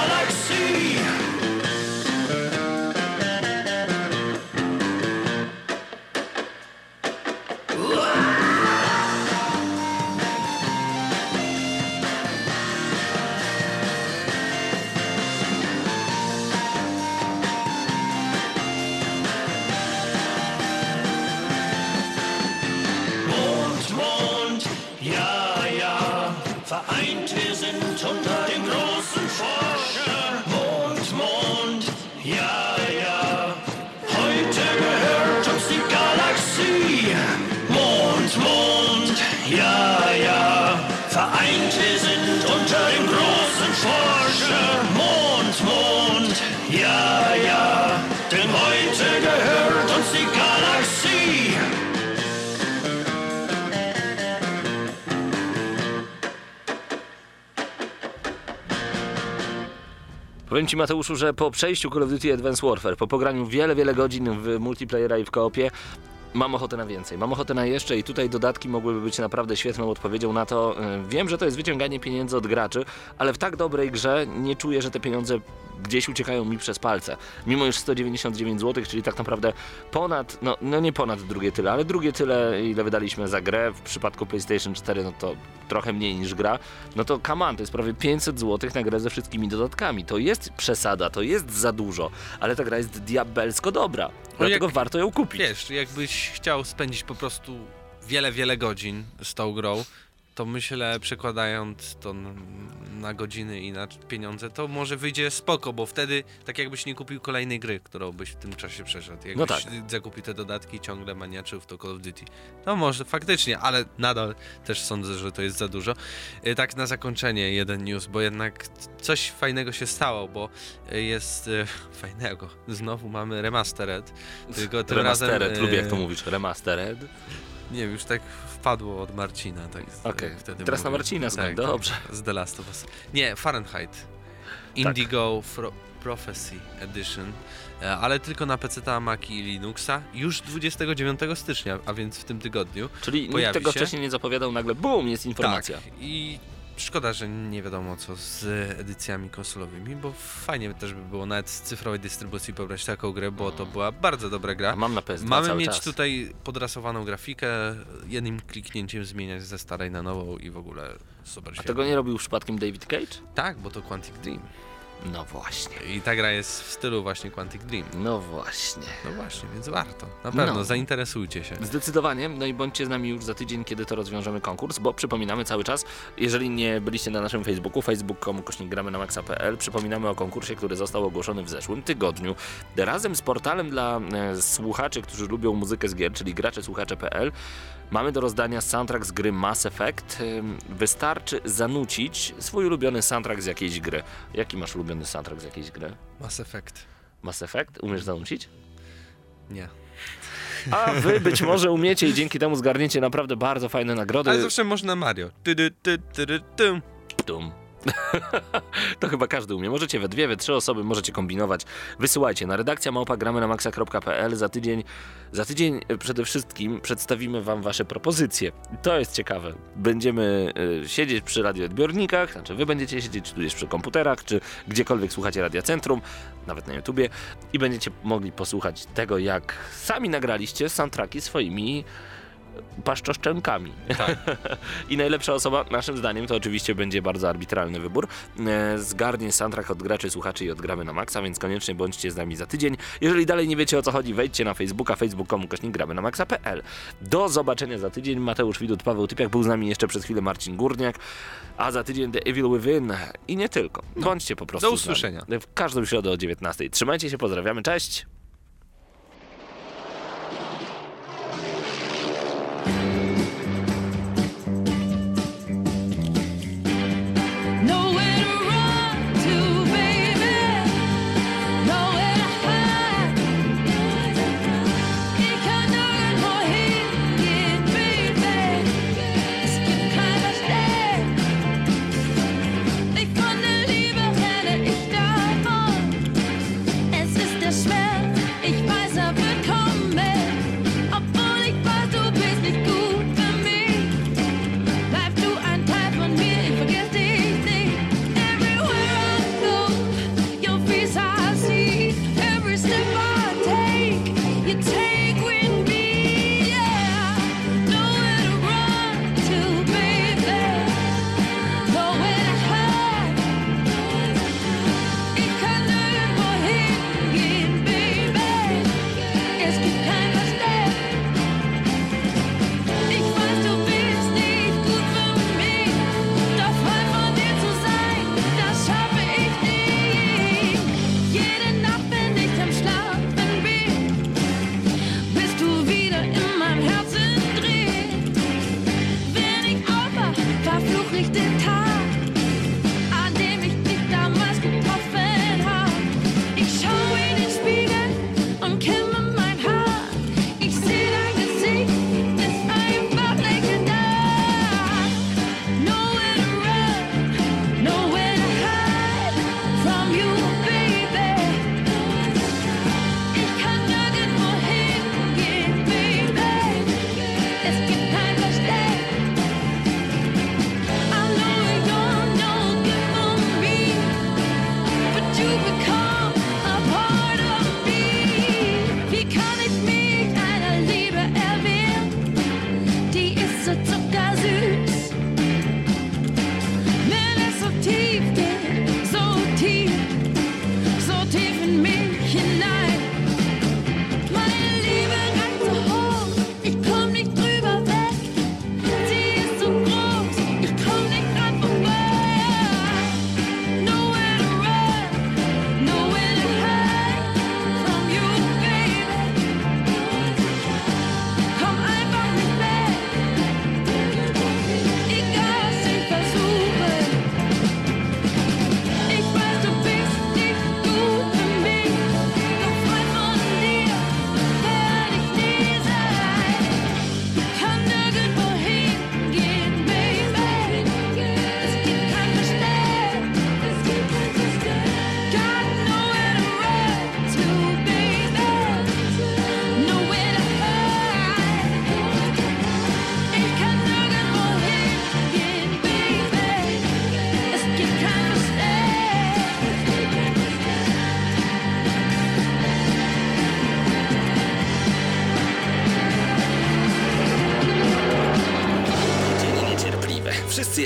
Powiem Ci, Mateuszu, że po przejściu Call of Duty Advanced Warfare, po pograniu wiele godzin w multiplayera i w koopie, mam ochotę na więcej, mam ochotę na jeszcze i tutaj dodatki mogłyby być naprawdę świetną odpowiedzią na to. Wiem, że to jest wyciąganie pieniędzy od graczy, ale w tak dobrej grze nie czuję, że te pieniądze gdzieś uciekają mi przez palce. Mimo już 199 zł, czyli tak naprawdę ponad, no nie ponad drugie tyle, ale drugie tyle, ile wydaliśmy za grę. W przypadku PlayStation 4 no to trochę mniej niż gra. No to come on, to jest prawie 500 zł na grę ze wszystkimi dodatkami. To jest przesada, to jest za dużo, ale ta gra jest diabelsko dobra. Dlatego warto ją kupić. Wiesz, jakbyś chciał spędzić po prostu wiele godzin z tą grą, to myślę, przekładając to na godziny i na pieniądze, to może wyjdzie spoko, bo wtedy tak jakbyś nie kupił kolejnej gry, którą byś w tym czasie przeszedł. Jakbyś zakupił te dodatki, ciągle maniaczył w to Call of Duty. No może faktycznie, ale nadal też sądzę, że to jest za dużo. Tak na zakończenie jeden news, bo jednak coś fajnego się stało, bo jest fajnego. Znowu mamy remastered. Tylko tym remastered, razem, lubię jak to mówisz, remastered. Nie wiem, już tak wpadło od Marcina. Tak, okay. Wtedy teraz mówię, na Marcina tak, dobrze. Tak, z The Last of Us. Nie, Fahrenheit. Indigo Prophecy Edition, ale tylko na PC-ta, Maci i Linuxa już 29 stycznia, a więc w tym tygodniu. Czyli nikt tego wcześniej nie zapowiadał, nagle bum, jest informacja. Tak. I szkoda, że nie wiadomo co z edycjami konsolowymi, bo fajnie też by było nawet z cyfrowej dystrybucji pobrać taką grę, bo to była bardzo dobra gra. A mam na PS2 Mamy mieć tutaj podrasowaną grafikę, jednym kliknięciem zmieniać ze starej na nową i w ogóle super. A tego nie robił przypadkiem David Cage? Tak, bo to Quantic Dream. No właśnie. I ta gra jest w stylu właśnie Quantic Dream. No właśnie. No właśnie, więc warto. Na pewno, zainteresujcie się. Zdecydowanie. No i bądźcie z nami już za tydzień, kiedy to rozwiążemy konkurs, bo przypominamy cały czas, jeżeli nie byliście na naszym Facebooku, facebook.com/gramy na maxa.pl, przypominamy o konkursie, który został ogłoszony w zeszłym tygodniu. Razem z portalem dla słuchaczy, którzy lubią muzykę z gier, czyli graczesłuchacze.pl, mamy do rozdania soundtrack z gry Mass Effect. Wystarczy zanucić swój ulubiony soundtrack z jakiejś gry. Jaki masz ulubiony soundtrack z jakiejś gry? Mass Effect. Mass Effect? Umiesz zanucić? Nie. A wy być może umiecie i dzięki temu zgarniecie naprawdę bardzo fajne nagrody. Ale zawsze można Mario. To chyba każdy umie. Możecie we dwie, we trzy osoby, możecie kombinować. Wysyłajcie na redakcja@gramy-na-maxa.pl. Za tydzień przede wszystkim przedstawimy wam wasze propozycje. To jest ciekawe. Będziemy siedzieć przy radioodbiornikach, znaczy wy będziecie siedzieć tudzież przy komputerach, czy gdziekolwiek słuchacie Radia Centrum, nawet na YouTubie, i będziecie mogli posłuchać tego, jak sami nagraliście soundtracki swoimi paszczoszczenkami. Tak. I najlepsza osoba, naszym zdaniem, to oczywiście będzie bardzo arbitralny wybór, zgarnie soundtrack od graczy, słuchaczy i od Gramy na Maxa, więc koniecznie bądźcie z nami za tydzień. Jeżeli dalej nie wiecie o co chodzi, wejdźcie na Facebooka, facebook.com/gramy-na-maxa.pl. Do zobaczenia za tydzień. Mateusz Widut, Paweł Typiak, był z nami jeszcze przez chwilę Marcin Górniak, a za tydzień The Evil Within i nie tylko. Bądźcie po prostu. Do usłyszenia. W każdą środę o 19:00. Trzymajcie się, pozdrawiamy, cześć! Smell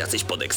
jacyś